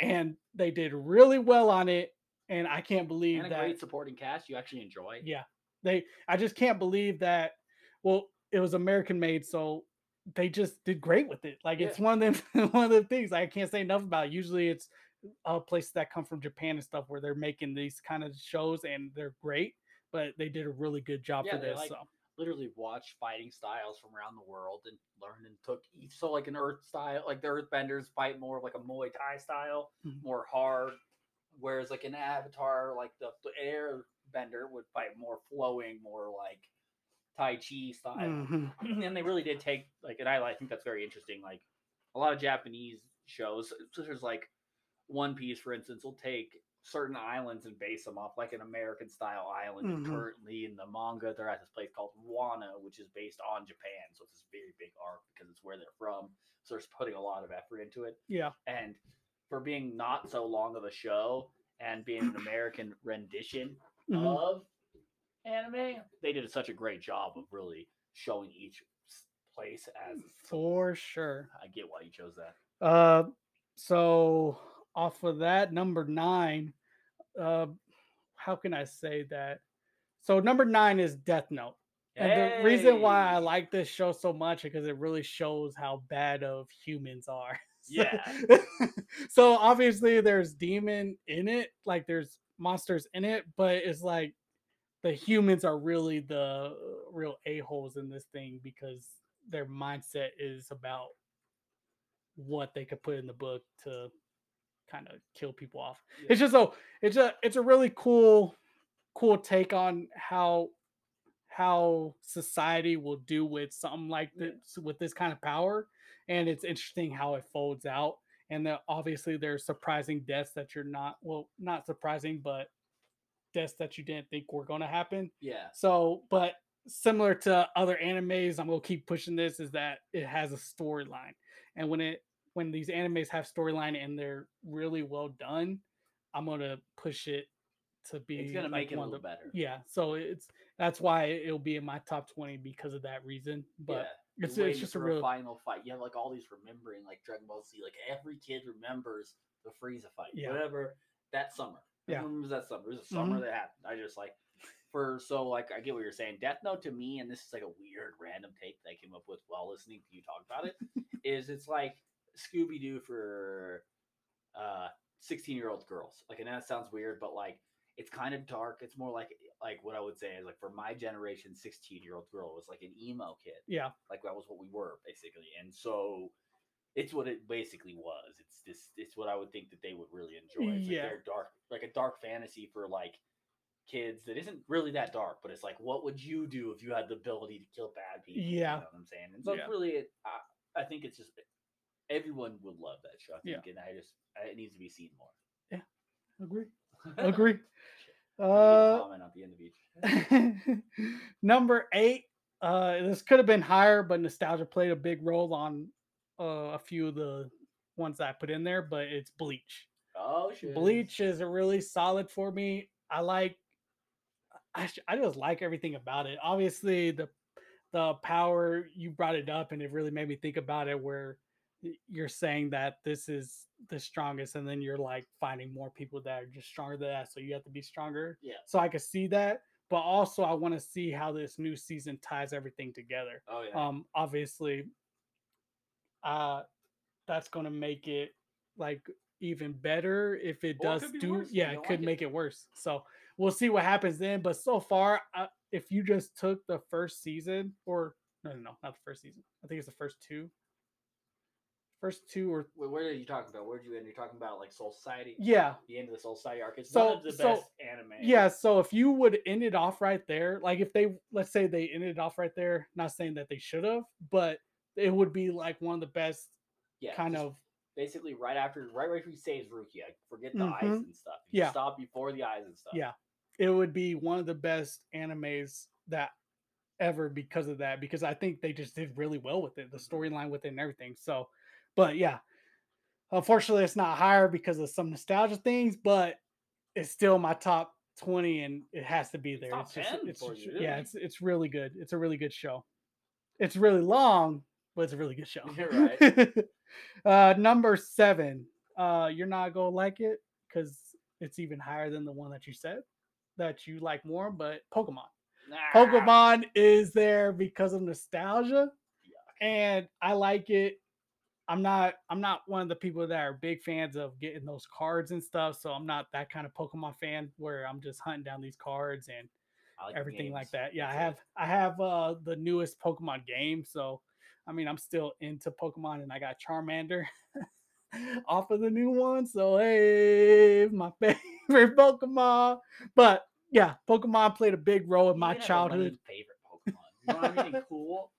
And they did really well on it. And I can't believe and a that great supporting cast you actually enjoy. Yeah. They, I just can't believe that. Well, it was American made. So they just did great with it. Like yeah. it's one of them, one of the things I can't say enough about. Usually it's, Uh, places that come from Japan and stuff where they're making these kind of shows and they're great, but they did a really good job yeah, for this. Like, so literally watch fighting styles from around the world and learned and took each. So like an earth style, like the earthbenders fight more like a Muay Thai style, mm-hmm. more hard. Whereas like an Avatar, like the, the airbender would fight more flowing, more like Tai Chi style. Mm-hmm. And they really did take like, and I, I think that's very interesting. Like a lot of Japanese shows, so there's like, One Piece, for instance, will take certain islands and base them off like an American style island. Mm-hmm. And currently in the manga, they're at this place called Wano, which is based on Japan. So it's this very big arc because it's where they're from. So they're putting a lot of effort into it. Yeah. And for being not so long of a show and being an American rendition mm-hmm. of anime, they did such a great job of really showing each place as. For sure. I get why you chose that. Uh, so off of that, number nine, uh, how can I say that? So number nine is Death Note. And hey. The reason why I like this show so much is because it really shows how bad of humans are. Yeah. So obviously there's demon in it, like there's monsters in it, but it's like the humans are really the real a-holes in this thing because their mindset is about what they could put in the book to kind of kill people off. Yeah. It's just so it's a it's a really cool cool take on how how society will do with something like this, yeah. with this kind of power. And it's interesting how it folds out. And the, obviously there's surprising deaths that you're not, well, not surprising, but deaths that you didn't think were going to happen. Yeah. So, but similar to other animes, I'm going to keep pushing this, is that it has a storyline. And when it, when these animes have storyline and they're really well done, I'm going to push it to be, it's going to like make it a little the, better. Yeah. So it's, that's why it'll be in my top twenty because of that reason. But yeah. It's, it's just a real final fight. You have like all these remembering, like Dragon Ball Z. Like every kid remembers the Frieza fight, yeah. whatever that summer. Yeah, I remember that summer. It was a summer mm-hmm. that happened. I just like for so like I get what you're saying. Death Note to me, and this is like a weird random take that I came up with while listening to you talk about it. is it's like Scooby Doo for uh sixteen year old girls. Like, and that sounds weird, but like it's kind of dark. It's more like. Like what I would say is like for my generation, sixteen year old girl was like an emo kid. Yeah. Like that was what we were basically. And so it's what it basically was. It's this, it's what I would think that they would really enjoy. It's yeah. like they're dark, like a dark fantasy for like kids that isn't really that dark, but it's like, what would you do if you had the ability to kill bad people? Yeah. You know what I'm saying? And so yeah. really, it, I, I think it's just, everyone would love that show. I think, yeah. and I just, it needs to be seen more. Yeah. Agree. Agree. Uh, comment at the end of each. Number eight. Uh, this could have been higher, but nostalgia played a big role on uh, a few of the ones I put in there. But it's Bleach. Oh shit! Bleach is a really solid for me. I like. I I just like everything about it. Obviously, the the power you brought it up, and it really made me think about it. Where you're saying that this is the strongest, and then you're like finding more people that are just stronger than that, so you have to be stronger. Yeah. So I could see that, but also I want to see how this new season ties everything together. Oh yeah. Um. Obviously, uh, that's gonna make it like even better if it well, does it do. Worse. Yeah, it could like make it. it worse. So we'll see what happens then. But so far, uh, if you just took the first season, or no, no, no, not the first season. I think it's the first two. First two or Wait, where are you talking about? Where did you end? You're talking about like Soul Society. Yeah, the end of the Soul Society arc. It's so, one of the so, best anime. Yeah, so if you would end it off right there, like if they let's say they ended it off right there, not saying that they should have, but it would be like one of the best. Yeah, kind of basically right after, right after he saves Rukia. Like, forget the mm-hmm. eyes and stuff. You yeah, stop before the eyes and stuff. Yeah, it would be one of the best animes that ever because of that. Because I think they just did really well with it, the storyline with it and everything. So. But yeah, unfortunately, it's not higher because of some nostalgia things, but it's still my top twenty and it has to be there. It's, it's, just, it's for you, yeah, it's it's really good. It's a really good show. It's really long, but it's a really good show. You're right. uh, number seven. Uh, you're not going to like it because it's even higher than the one that you said that you like more, but Pokemon. Nah. Pokemon is there because of nostalgia, yeah. and I like it. I'm not I'm not one of the people that are big fans of getting those cards and stuff, so I'm not that kind of Pokemon fan where I'm just hunting down these cards and like everything games. Like that. Yeah, That's I have it. I have uh, the newest Pokemon game, so I mean I'm still into Pokemon, and I got Charmander off of the new one. So hey, my favorite Pokemon. But yeah, Pokemon played a big role in you my childhood. Favorite Pokemon. You know what I mean? Cool.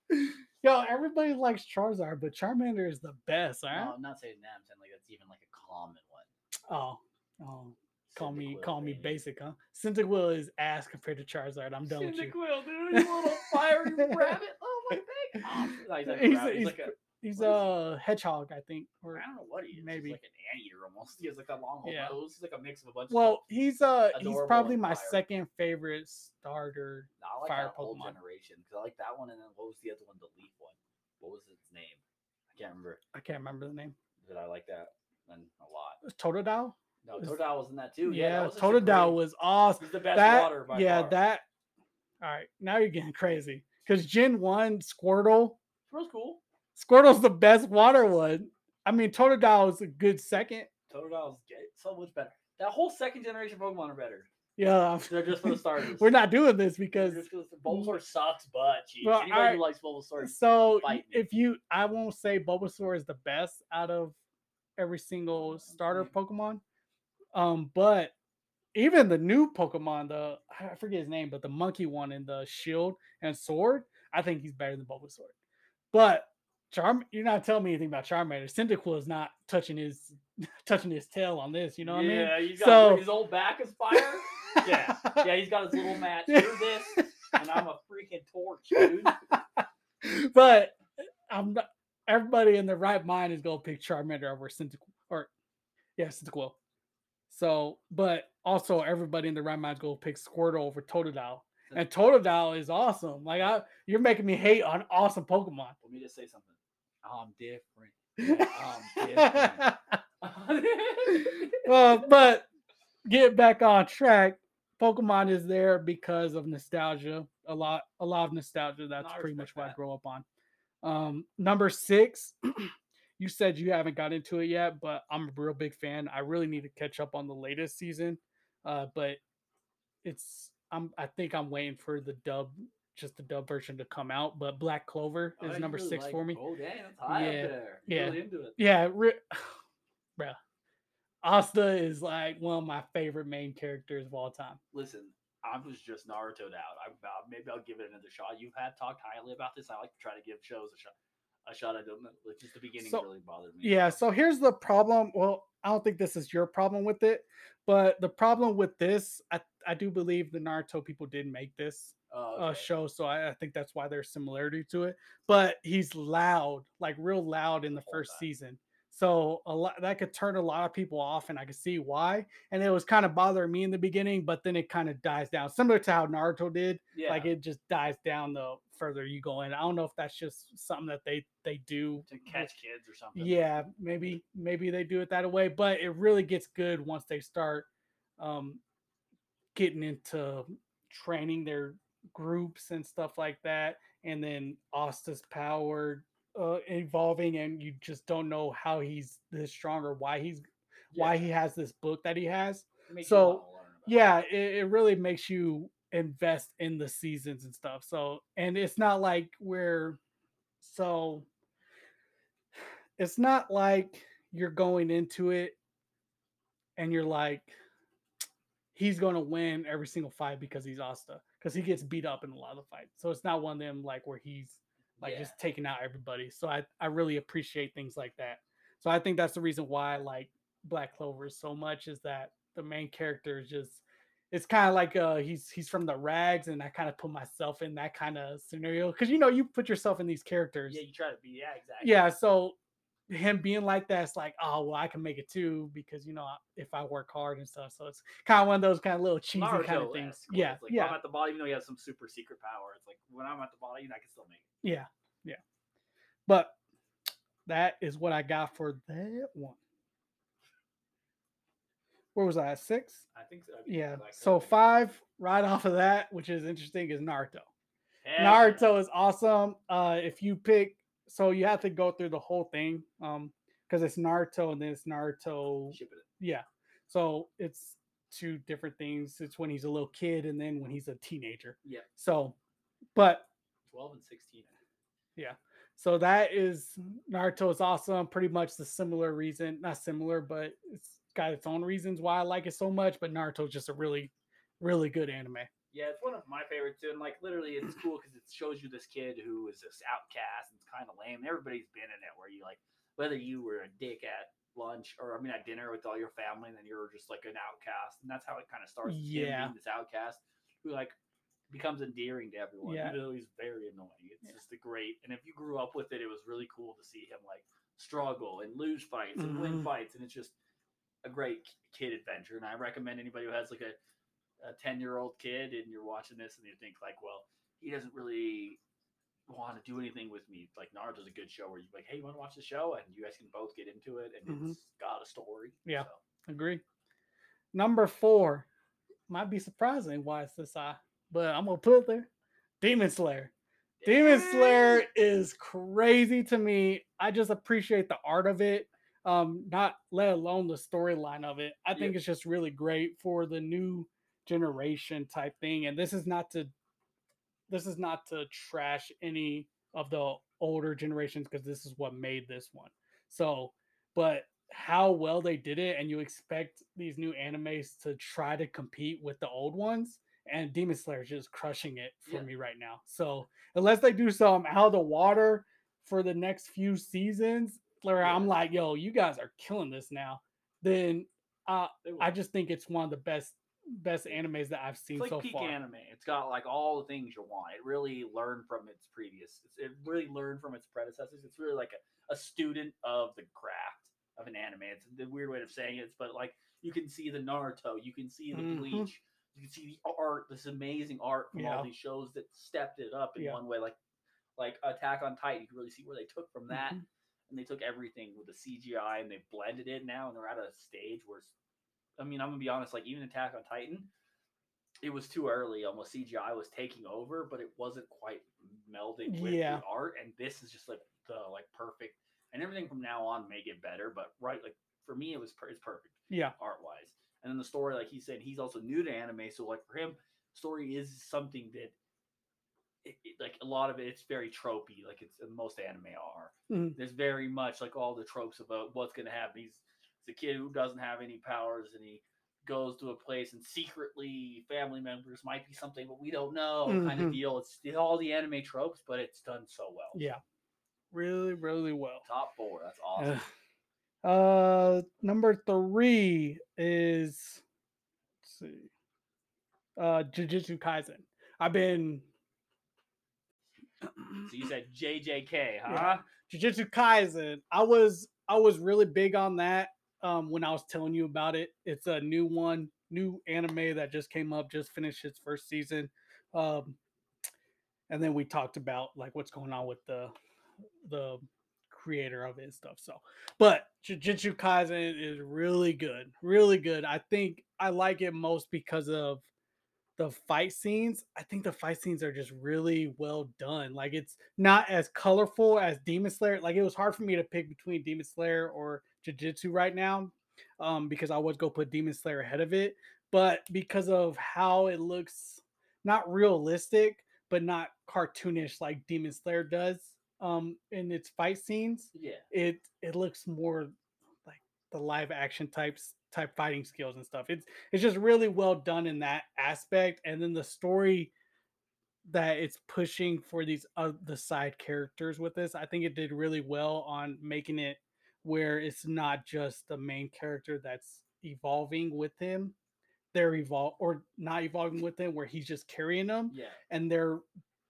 Yo, everybody likes Charizard, but Charmander is the best, right? No, I'm not saying that. I'm saying like that's even like a common one. Oh, oh, Cyndaquil, call me, call baby. me basic, huh? Cyndaquil is ass compared to Charizard. I'm done Cyndaquil, with you. Cyndaquil, dude, you little fiery rabbit! Oh my god! Oh, he's like he's, a, he's, like a, he's a hedgehog, I think. Or I don't know what he is. Maybe he's like an anteater almost. He has like a long yeah. nose. He's like a mix of a bunch. Well, of he's uh, he's probably my fire. second favorite starter I like fire that Pokemon old generation because I like that one, and then what was the other one? The leaf. What was its name? I can't remember. I can't remember the name. that I like that and a lot. Totodile? No, Totodile was in that too. Yeah, yeah that was Totodile was awesome. He's the best that, water by Yeah, far. that. All right, now you're getting crazy. Because Gen one, Squirtle. Squirtle's cool. Squirtle's the best water one. I mean, Totodile is a good second. Totodile's so much better. That whole second generation Pokemon are better. Yeah. They're just for the starters. We're not doing this because Bulbasaur sucks, but geez. Well, anybody right. who likes Bulbasaur so if you I won't say Bulbasaur is the best out of every single starter Pokemon. Um, but even the new Pokemon, the I forget his name, but the monkey one in the Shield and Sword, I think he's better than Bulbasaur. But Charm, you're not telling me anything about Charmander. Cyndaquil is not touching his touching his tail on this, you know what yeah, I mean? Yeah, he's got so... his old back is fire. Yeah, yeah, he's got his little match. Do this, and I'm a freaking torch, dude. But I'm not, everybody in their right mind is gonna pick Charmander over Cyndaquil, or yeah, Cyndaquil. So, but also everybody in their right mind is gonna pick Squirtle over Totodile. And Totodile is awesome. Like I, you're making me hate on awesome Pokemon. Let me just say something. I'm different. Yeah, I'm different. uh, but get back on track. Pokemon is there because of nostalgia. A lot, a lot of nostalgia. That's pretty much what that. I grew up on. Um, number six. You said you haven't got into it yet, but I'm a real big fan. I really need to catch up on the latest season. Uh, but it's. I'm, I think I'm waiting for the dub, just the dub version to come out. But Black Clover is oh, number really six like, for me. Oh, damn, that's high yeah, up there. Yeah, really into it. Yeah, re- bruh. Asta is like one of my favorite main characters of all time. Listen, I was just Naruto'd out. I, I, maybe I'll give it another shot. You have talked highly about this. I like to try to give shows a shot. A shot I don't know. Just the beginning so, really bothered me. Yeah, so here's the problem. Well, I don't think this is your problem with it, but the problem with this, I I do believe the Naruto people did make this oh, okay. uh, show, so I, I think that's why there's similarity to it. But he's loud, like real loud in the first oh, season. So a lot that could turn a lot of people off, and I could see why. And it was kind of bothering me in the beginning, but then it kind of dies down, similar to how Naruto did. Yeah. Like it just dies down the further you go in. I don't know if that's just something that they they do to catch kids or something. Yeah, maybe maybe they do it that way, but it really gets good once they start um, getting into training their groups and stuff like that, and then Asta's power. Uh, evolving, and you just don't know how he's this strong or why he's yeah. why he has this book that he has. So yeah, it, it really makes you invest in the seasons and stuff. So and it's not like we're so it's not like you're going into it and you're like he's going to win every single fight because he's Asta, because he gets beat up in a lot of fights. So it's not one of them like where he's Like yeah. just taking out everybody. So I, I really appreciate things like that. So I think that's the reason why I like Black Clover so much, is that the main character is just, it's kind of like uh he's he's from the rags, and I kind of put myself in that kind of scenario. Because you know, you put yourself in these characters. Yeah, you try to be, yeah, exactly. Yeah, so him being like that, it's like, oh well, I can make it too, because you know, if I work hard and stuff. So it's kind of one of those kind of little cheesy Naruto kind of things. Cool. Yeah, like, yeah. I'm at the bottom, even though he has some super secret power. It's like when I'm at the bottom, you know, I can still make it. Yeah, yeah. But that is what I got for that one. Where was I at six? I think so. I mean, yeah. So five right off of that, which is interesting, is Naruto. Hey. Naruto is awesome. Uh, if you pick. So you have to go through the whole thing, um, because it's Naruto and then it's Naruto. Shipping it. Yeah. So it's two different things. It's when he's a little kid and then when he's a teenager. Yeah. So, but twelve and sixteen. Yeah. So that is Naruto is awesome. Pretty much the similar reason, not similar, but it's got its own reasons why I like it so much. But Naruto is just a really, really good anime. Yeah, it's one of my favorites too, and like literally, it's cool because it shows you this kid who is this outcast and it's kind of lame. Everybody's been in it, where you like whether you were a dick at lunch or I mean at dinner with all your family, and then you're just like an outcast, and that's how it kind of starts. Yeah, being this outcast who like becomes endearing to everyone. Yeah, even though he's very annoying. It's yeah. just a great, and if you grew up with it, it was really cool to see him like struggle and lose fights and mm-hmm. win fights, and it's just a great kid adventure. And I recommend anybody who has like a a ten-year-old kid and you're watching this and you think like, well, he doesn't really want to do anything with me. Like Naruto's a good show where you're like, hey, you want to watch the show? And you guys can both get into it, and mm-hmm. it's got a story. Yeah, so. Agree. Number four. Might be surprising why it's this high, but I'm going to put it there. Demon Slayer. Demon Slayer is crazy to me. I just appreciate the art of it, um, not let alone the storyline of it. I think yep. it's just really great for the new generation type thing. And this is not to this is not to trash any of the older generations, because this is what made this one. So, but how well they did it, and you expect these new animes to try to compete with the old ones. And Demon Slayer is just crushing it for yeah. me right now. So unless they do something out of the water for the next few seasons, where yeah. I'm like, yo, you guys are killing this now. Then uh, I just think it's one of the best best animes that I've seen it's like so peak far. Anime. It's got like all the things you want. It really learned from its previous. It really learned from its predecessors. It's really like a, a student of the craft of an anime. It's the weird way of saying it, but like you can see the Naruto, you can see the mm-hmm. Bleach. You can see the art, this amazing art from yeah. all these shows that stepped it up in yeah. one way, like like Attack on Titan. You can really see where they took from that, mm-hmm. and they took everything with the C G I and they blended it now, and they're at a stage where, it's, I mean, I'm gonna be honest, like even Attack on Titan, it was too early. Almost C G I was taking over, but it wasn't quite melding with yeah. the art. And this is just like the like perfect, and everything from now on may get better, but right, like for me, it was it's perfect, yeah, art wise. And then the story, like he said, he's also new to anime. So, like, for him, story is something that, it, it, like, a lot of it, it's very tropey. Like, it's most anime are. Mm-hmm. There's very much, like, all the tropes about what's going to happen. He's, he's a kid who doesn't have any powers, and he goes to a place, and secretly family members might be something, but we don't know mm-hmm. kind of deal. It's, it's all the anime tropes, but it's done so well. Yeah. Really, really well. Top four. That's awesome. Uh, number three is, let's see, uh, Jujutsu Kaisen. I've been. So you said J J K, huh? Yeah. Jujutsu Kaisen. I was, I was really big on that. Um, when I was telling you about it, it's a new one, new anime that just came up, just finished its first season. Um, and then we talked about like what's going on with the, the. creator of it and stuff. So, but Jujutsu Kaisen is really good, really good. I think I like it most because of the fight scenes. I think the fight scenes are just really well done. Like it's not as colorful as Demon Slayer. Like it was hard for me to pick between Demon Slayer or Jujutsu right now, um, because I was gonna put Demon Slayer ahead of it, but because of how it looks, not realistic, but not cartoonish like Demon Slayer does. Um, in its fight scenes, yeah, it it looks more like the live action types type fighting skills and stuff. It's it's just really well done in that aspect, and then the story that it's pushing for these uh, the side characters with this, I think it did really well on making it where it's not just the main character that's evolving with him, they're evolve or not evolving with him, where he's just carrying them, yeah, and they're.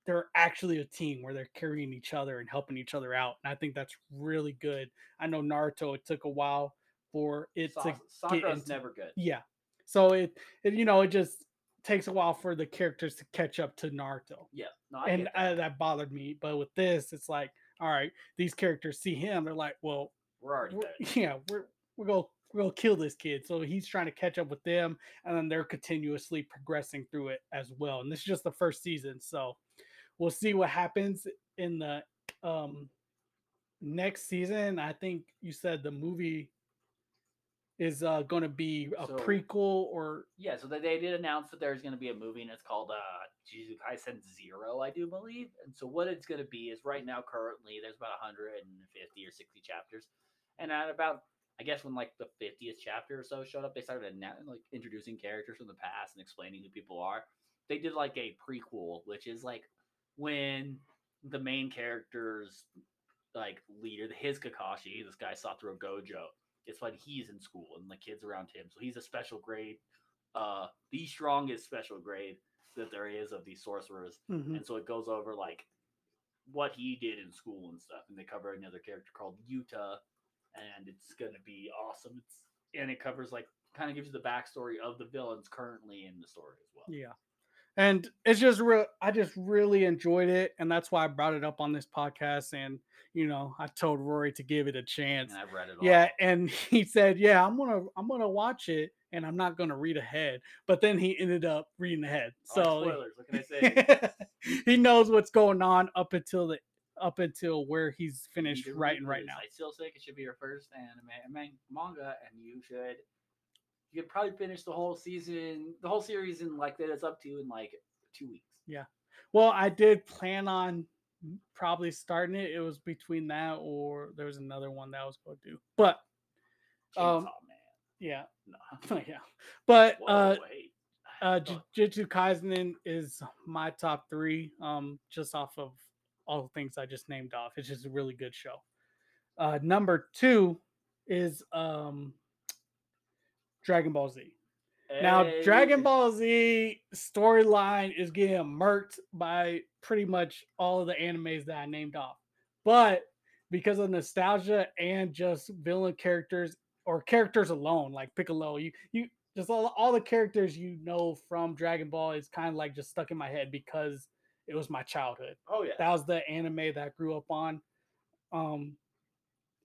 They're actually a team where they're carrying each other and helping each other out. And I think that's really good. I know Naruto, it took a while for it so- to Sakura's into, never good. Yeah. So it, it, you know, it just takes a while for the characters to catch up to Naruto. Yeah. No, I and that. I, that bothered me. But with this, it's like, all right, these characters see him. They're like, well, we're already we're, dead. Yeah. We're, we're going to, we're going to kill this kid. So he's trying to catch up with them. And then they're continuously progressing through it as well. And this is just the first season. So, we'll see what happens in the um, next season. I think you said the movie is uh, going to be a so, prequel or... Yeah, so they did announce that there's going to be a movie, and it's called uh, Jujutsu Kaisen Zero, I do believe. And so what it's going to be is right now, currently, there's about one hundred fifty or sixty chapters. And at about, I guess when like the fiftieth chapter or so showed up, they started like introducing characters from the past and explaining who people are. They did like a prequel, which is like when the main character's like leader, his Kakashi, this guy Satoru Gojo, it's when he's in school and the kids around him. So he's a special grade, uh, the strongest special grade that there is of these sorcerers. Mm-hmm. And so it goes over like what he did in school and stuff. And they cover another character called Yuta, and it's going to be awesome. It's and it covers like kind of gives you the backstory of the villains currently in the story as well. Yeah. And it's just real. I just really enjoyed it, and that's why I brought it up on this podcast. And you know, I told Rory to give it a chance. And I read it all. Yeah, and he said, "Yeah, I'm gonna, I'm gonna watch it, and I'm not gonna read ahead." But then he ended up reading ahead. So oh, spoilers. What can I say? He knows what's going on up until the up until where he's finished he writing right now. I still think it should be your first anime, I mean, manga, and you should. You could probably finish the whole season, the whole series in like that it's up to in like two weeks. Yeah. Well, I did plan on probably starting it. It was between that or there was another one that I was going to do. But Chainsaw um, Man. Yeah. No. Yeah. But Whoa, uh, uh Jujutsu Kaisen is my top three, um, just off of all the things I just named off. It's just a really good show. Uh, number two is um Dragon Ball Z. Hey. Now, Dragon Ball Z storyline is getting murked by pretty much all of the animes that I named off. But because of nostalgia and just villain characters or characters alone, like Piccolo, you you just all, all the characters you know from Dragon Ball is kind of like just stuck in my head because it was my childhood. Oh, yeah. That was the anime that I grew up on. Um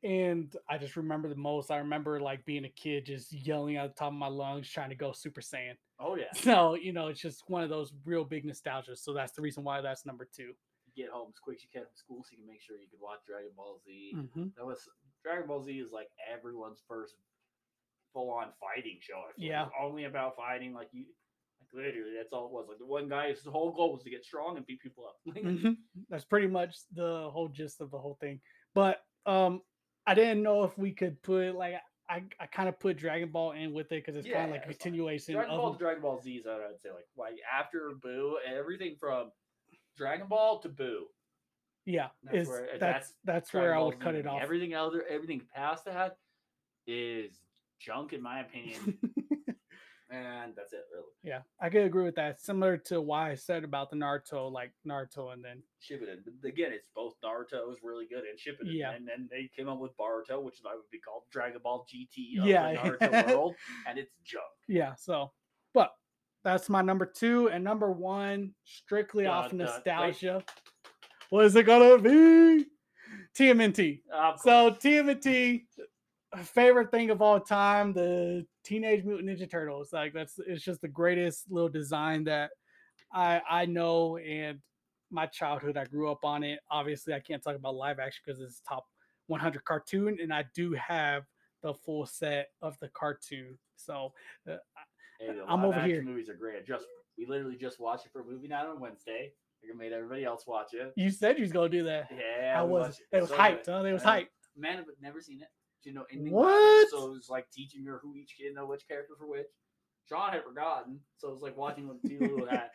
And I just remember the most. I remember like being a kid, just yelling out the top of my lungs, trying to go Super Saiyan. Oh yeah. So you know, it's just one of those real big nostalgia. So that's the reason why that's number two. Get home as quick as you can from school, so you can make sure you can watch Dragon Ball Z. Mm-hmm. That was Dragon Ball Z is like everyone's first full-on fighting show. I feel yeah. Like only about fighting. Like you, like literally, that's all it was. Like the one guy's whole goal was to get strong and beat people up. Mm-hmm. That's pretty much the whole gist of the whole thing. But um. I didn't know if we could put like I, I kind of put Dragon Ball in with it because it's yeah, kind of like a continuation. Like, Dragon of Ball to Dragon Ball Z is what I'd say like like after Boo and everything from Dragon Ball to Boo. Yeah, that's is, where, that's that's, that's where I would cut it off. Everything other everything past that is junk in my opinion, and that's it really. Yeah, I could agree with that. Similar to why I said about the Naruto, like Naruto, and then Shippuden. But again, it's both Naruto is really good and Shippuden, yeah. And then they came up with Boruto, which I would be called Dragon Ball G T of yeah. the Naruto world, and it's junk. Yeah. So, but that's my number two and number one, strictly uh, off uh, nostalgia. Wait. What is it gonna be? T M N T. Uh, so T M N T. Favorite thing of all time, the Teenage Mutant Ninja Turtles. Like that's it's just the greatest little design that I I know, and my childhood I grew up on it. Obviously, I can't talk about live action because it's top one hundred cartoon, and I do have the full set of the cartoon. So uh, hey, the I'm over here. Movies are great. I just we literally just watched it for movie night on Wednesday. We're gonna make everybody else watch it. You said you was gonna do that. Yeah, I was. It was so hyped. Huh? It was hyped. Man, I've never seen it. You know, ending what? So it was like teaching her who each kid know which character for which. Sean had forgotten, so it was like watching with two little hat.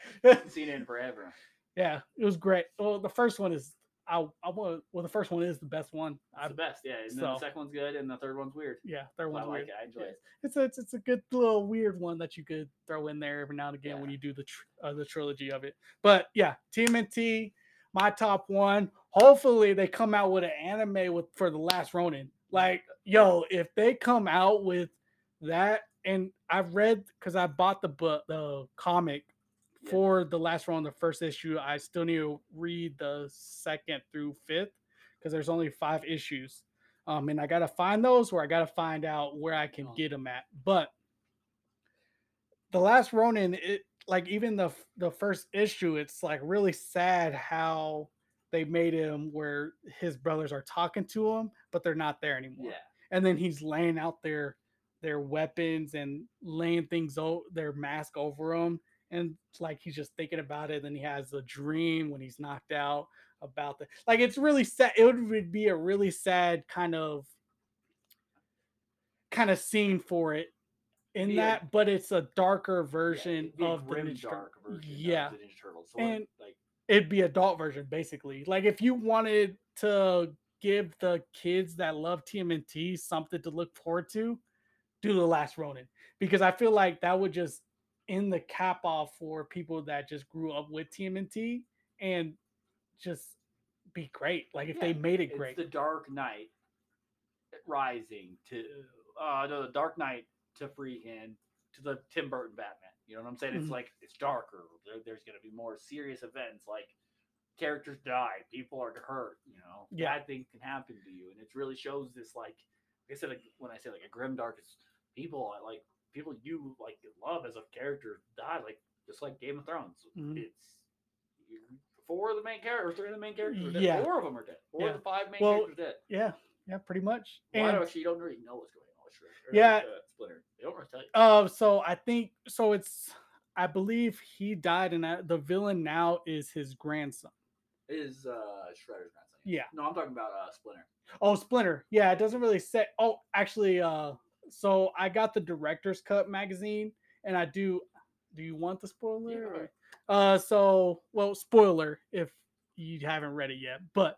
Seen it in forever. Yeah, it was great. Well, the first one is I I want. Well, the first one is the best one. It's I, the best, yeah. And so, then the second one's good, and the third one's weird. Yeah, third so one's I like weird. It. I enjoy yeah. it. It's a, it's it's a good little weird one that you could throw in there every now and again yeah. when you do the tr- uh, the trilogy of it. But yeah, T M N T, my top one. Hopefully, they come out with an anime with for the Last Ronin. Like, yo, if they come out with that, and I've read because I bought the book, the comic yeah. for the Last Ronin, the first issue. I still need to read the second through fifth because there's only five issues. Um, and I gotta find those, or I gotta find out where I can oh. get them at. But the Last Ronin, it like even the the first issue, it's like really sad how they made him where his brothers are talking to him, but they're not there anymore. Yeah. And then he's laying out their their weapons and laying things over their mask over them. And like he's just thinking about it. Then he has a dream when he's knocked out about the like it's really sad. It would be a really sad kind of kind of scene for it in yeah. that, but it's a darker version yeah, of the Ninja Turtles. Yeah. Of the Ninja Turtles. So and like it'd be adult version, basically. Like, if you wanted to give the kids that love T M N T something to look forward to, do The Last Ronin. Because I feel like that would just end the cap off for people that just grew up with T M N T and just be great. Like, if yeah, they made it great. It's The Dark Knight Rising to... Uh, no, The Dark Knight to freaking... to the Tim Burton Batman. You know what I'm saying? Mm-hmm. It's like, it's darker. There, there's going to be more serious events. Like, characters die. People are hurt. You know, yeah. bad things can happen to you. And it really shows this, like, like I said, like, when I say, like, a grimdark, it's people, I like, people you, like, love as a character die, like, just like Game of Thrones. Mm-hmm. It's you, four of the main characters, three of the main characters are dead. Yeah. Four of them are dead. Four yeah. of the five main well, characters are dead. Yeah. Yeah, pretty much. Well, and I don't, you don't really know what's going on with Shredder. Yeah. Like, uh, Splinter. They don't really tell you. Uh, so I think, so it's, I believe he died, and the villain now is his grandson. It is uh, Shredder's grandson. Yeah. No, I'm talking about uh, Splinter. Oh, Splinter. Yeah, it doesn't really say. Oh, actually, uh, so I got the Director's Cut magazine, and I do, do you want the spoiler? Yeah, right. Uh, so, well, spoiler if you haven't read it yet, but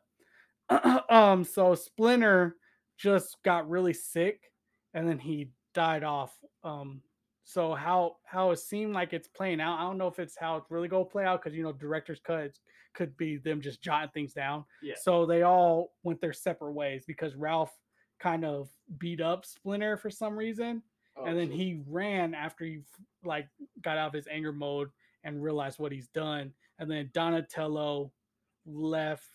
um, so Splinter just got really sick, and then he died off. Um, so how how it seemed like it's playing out, I don't know if it's how it's really gonna play out, because you know Director's Cut could be them just jotting things down. Yeah. So they all went their separate ways because Ralph kind of beat up Splinter for some reason, oh, and then sure. he ran after he like got out of his anger mode and realized what he's done. And then Donatello left,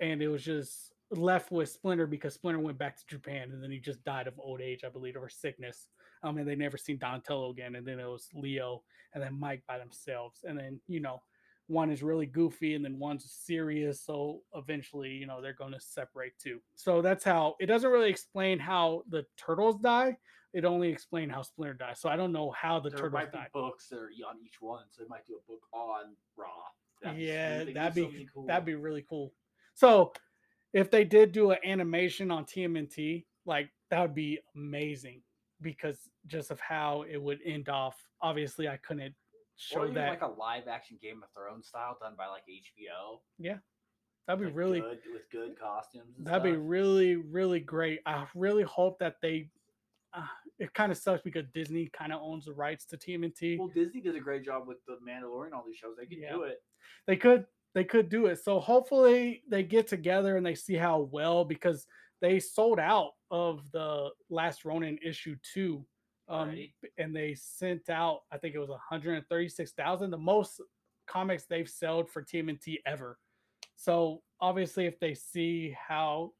and it was just left with Splinter because Splinter went back to Japan, and then he just died of old age, I believe, or sickness. Um, and they never seen Donatello again. And then it was Leo and then Mike by themselves. And then, you know, one is really goofy and then one's serious. So eventually, you know, they're going to separate too. So that's how, it doesn't really explain how the turtles die. It only explained how Splinter died. So I don't know how the there turtles might be died. Books that are on each one. So they might do a book on Ra. Yeah, that'd be, so cool. that'd be really cool. So if they did do an animation on T M N T, like that would be amazing because just of how it would end off. Obviously I couldn't show or that like a live action Game of Thrones style done by like H B O. Yeah. That'd be like really good with good costumes. And that'd stuff. be really, really great. I really hope that they, Uh, it kind of sucks because Disney kind of owns the rights to T M N T. Well, Disney did a great job with The Mandalorian, all these shows. They could yeah. do it. They could. They could do it. So hopefully they get together and they see how well, because they sold out of the Last Ronin issue two. Um, right. And they sent out, I think it was one hundred thirty-six thousand, the most comics they've sold for T M N T ever. So obviously if they see how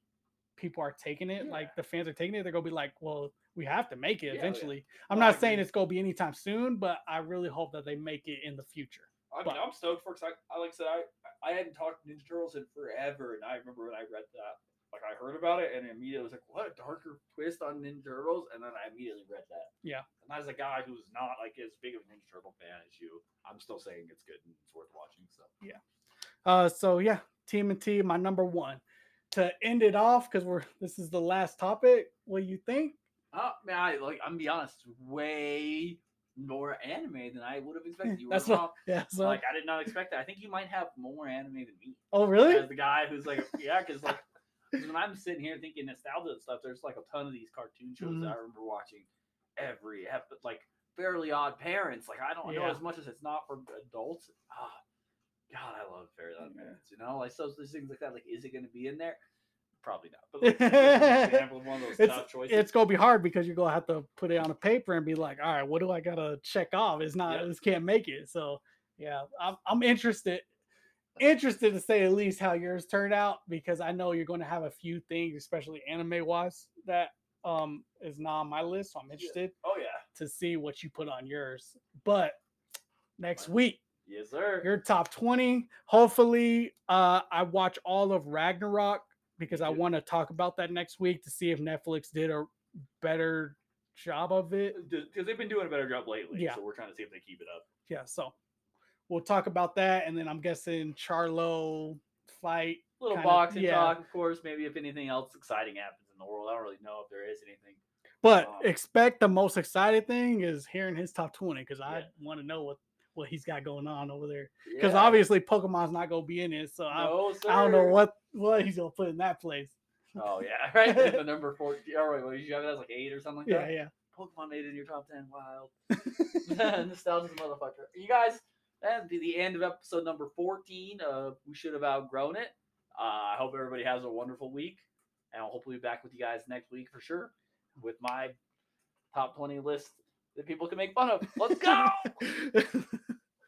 people are taking it, yeah. like the fans are taking it, they're going to be like, well, we have to make it yeah, eventually. Yeah. I'm well, not I saying mean, it's going to be anytime soon, but I really hope that they make it in the future. I mean, but, I'm stoked for it. I, like I said, I, I hadn't talked Ninja Turtles in forever, and I remember when I read that, like I heard about it, and immediately was like, what a darker twist on Ninja Turtles, and then I immediately read that. Yeah. And as a guy who's not like as big of a Ninja Turtle fan as you, I'm still saying it's good and it's worth watching. So yeah. Uh, so yeah, T M N T, my number one. To end it off, because we're this is the last topic. What do you think? Oh man, I, like I'm gonna be honest, way more anime than I would have expected. You were wrong. Yeah, so. Like I did not expect that. I think you might have more anime than me. Oh really? As the guy who's like, yeah, because like cause when I'm sitting here thinking nostalgia and stuff, there's like a ton of these cartoon shows mm-hmm. that I remember watching every episode. Like Fairly Odd Parents. Like I don't yeah. know as much as it's not for adults. Ah, God, I love Fairly Odd Parents. You know, like so there's things like that. Like, is it going to be in there? Probably not. But like, example of one of those it's, top choices. It's gonna be hard because you're gonna have to put it on a paper and be like, all right, what do I gotta check off? It's not, yep. this can't make it. So yeah, I'm, I'm interested, interested to say at least how yours turned out, because I know you're going to have a few things, especially anime wise, that um is not on my list. So I'm interested. Yeah. Oh yeah, to see what you put on yours. But next Fine. week. Yes, sir. Your top twenty. Hopefully, uh, I watch all of Ragnarok, because I want to talk about that next week to see if Netflix did a better job of it. Because they've been doing a better job lately. Yeah. So we're trying to see if they keep it up. Yeah. So we'll talk about that. And then I'm guessing Charlo fight. A little boxing yeah. talk, of course. Maybe if anything else exciting happens in the world. I don't really know if there is anything. But um, expect the most exciting thing is hearing his top twenty, because yeah. I want to know what what he's got going on over there, because yeah. obviously Pokemon's not gonna be in it, so no, I, I don't know what what he's gonna put in that place. Oh yeah, right. The number fourteen. All right, well, you have it as like eight or something like yeah, that. Yeah, yeah. Pokemon made it in your top ten. Wild. Nostalgia's a motherfucker. You guys, that'd be the end of episode number fourteen. Uh, we should have outgrown it. Uh, I hope everybody has a wonderful week, and I'll hopefully be back with you guys next week for sure with my top twenty list that people can make fun of. Let's go!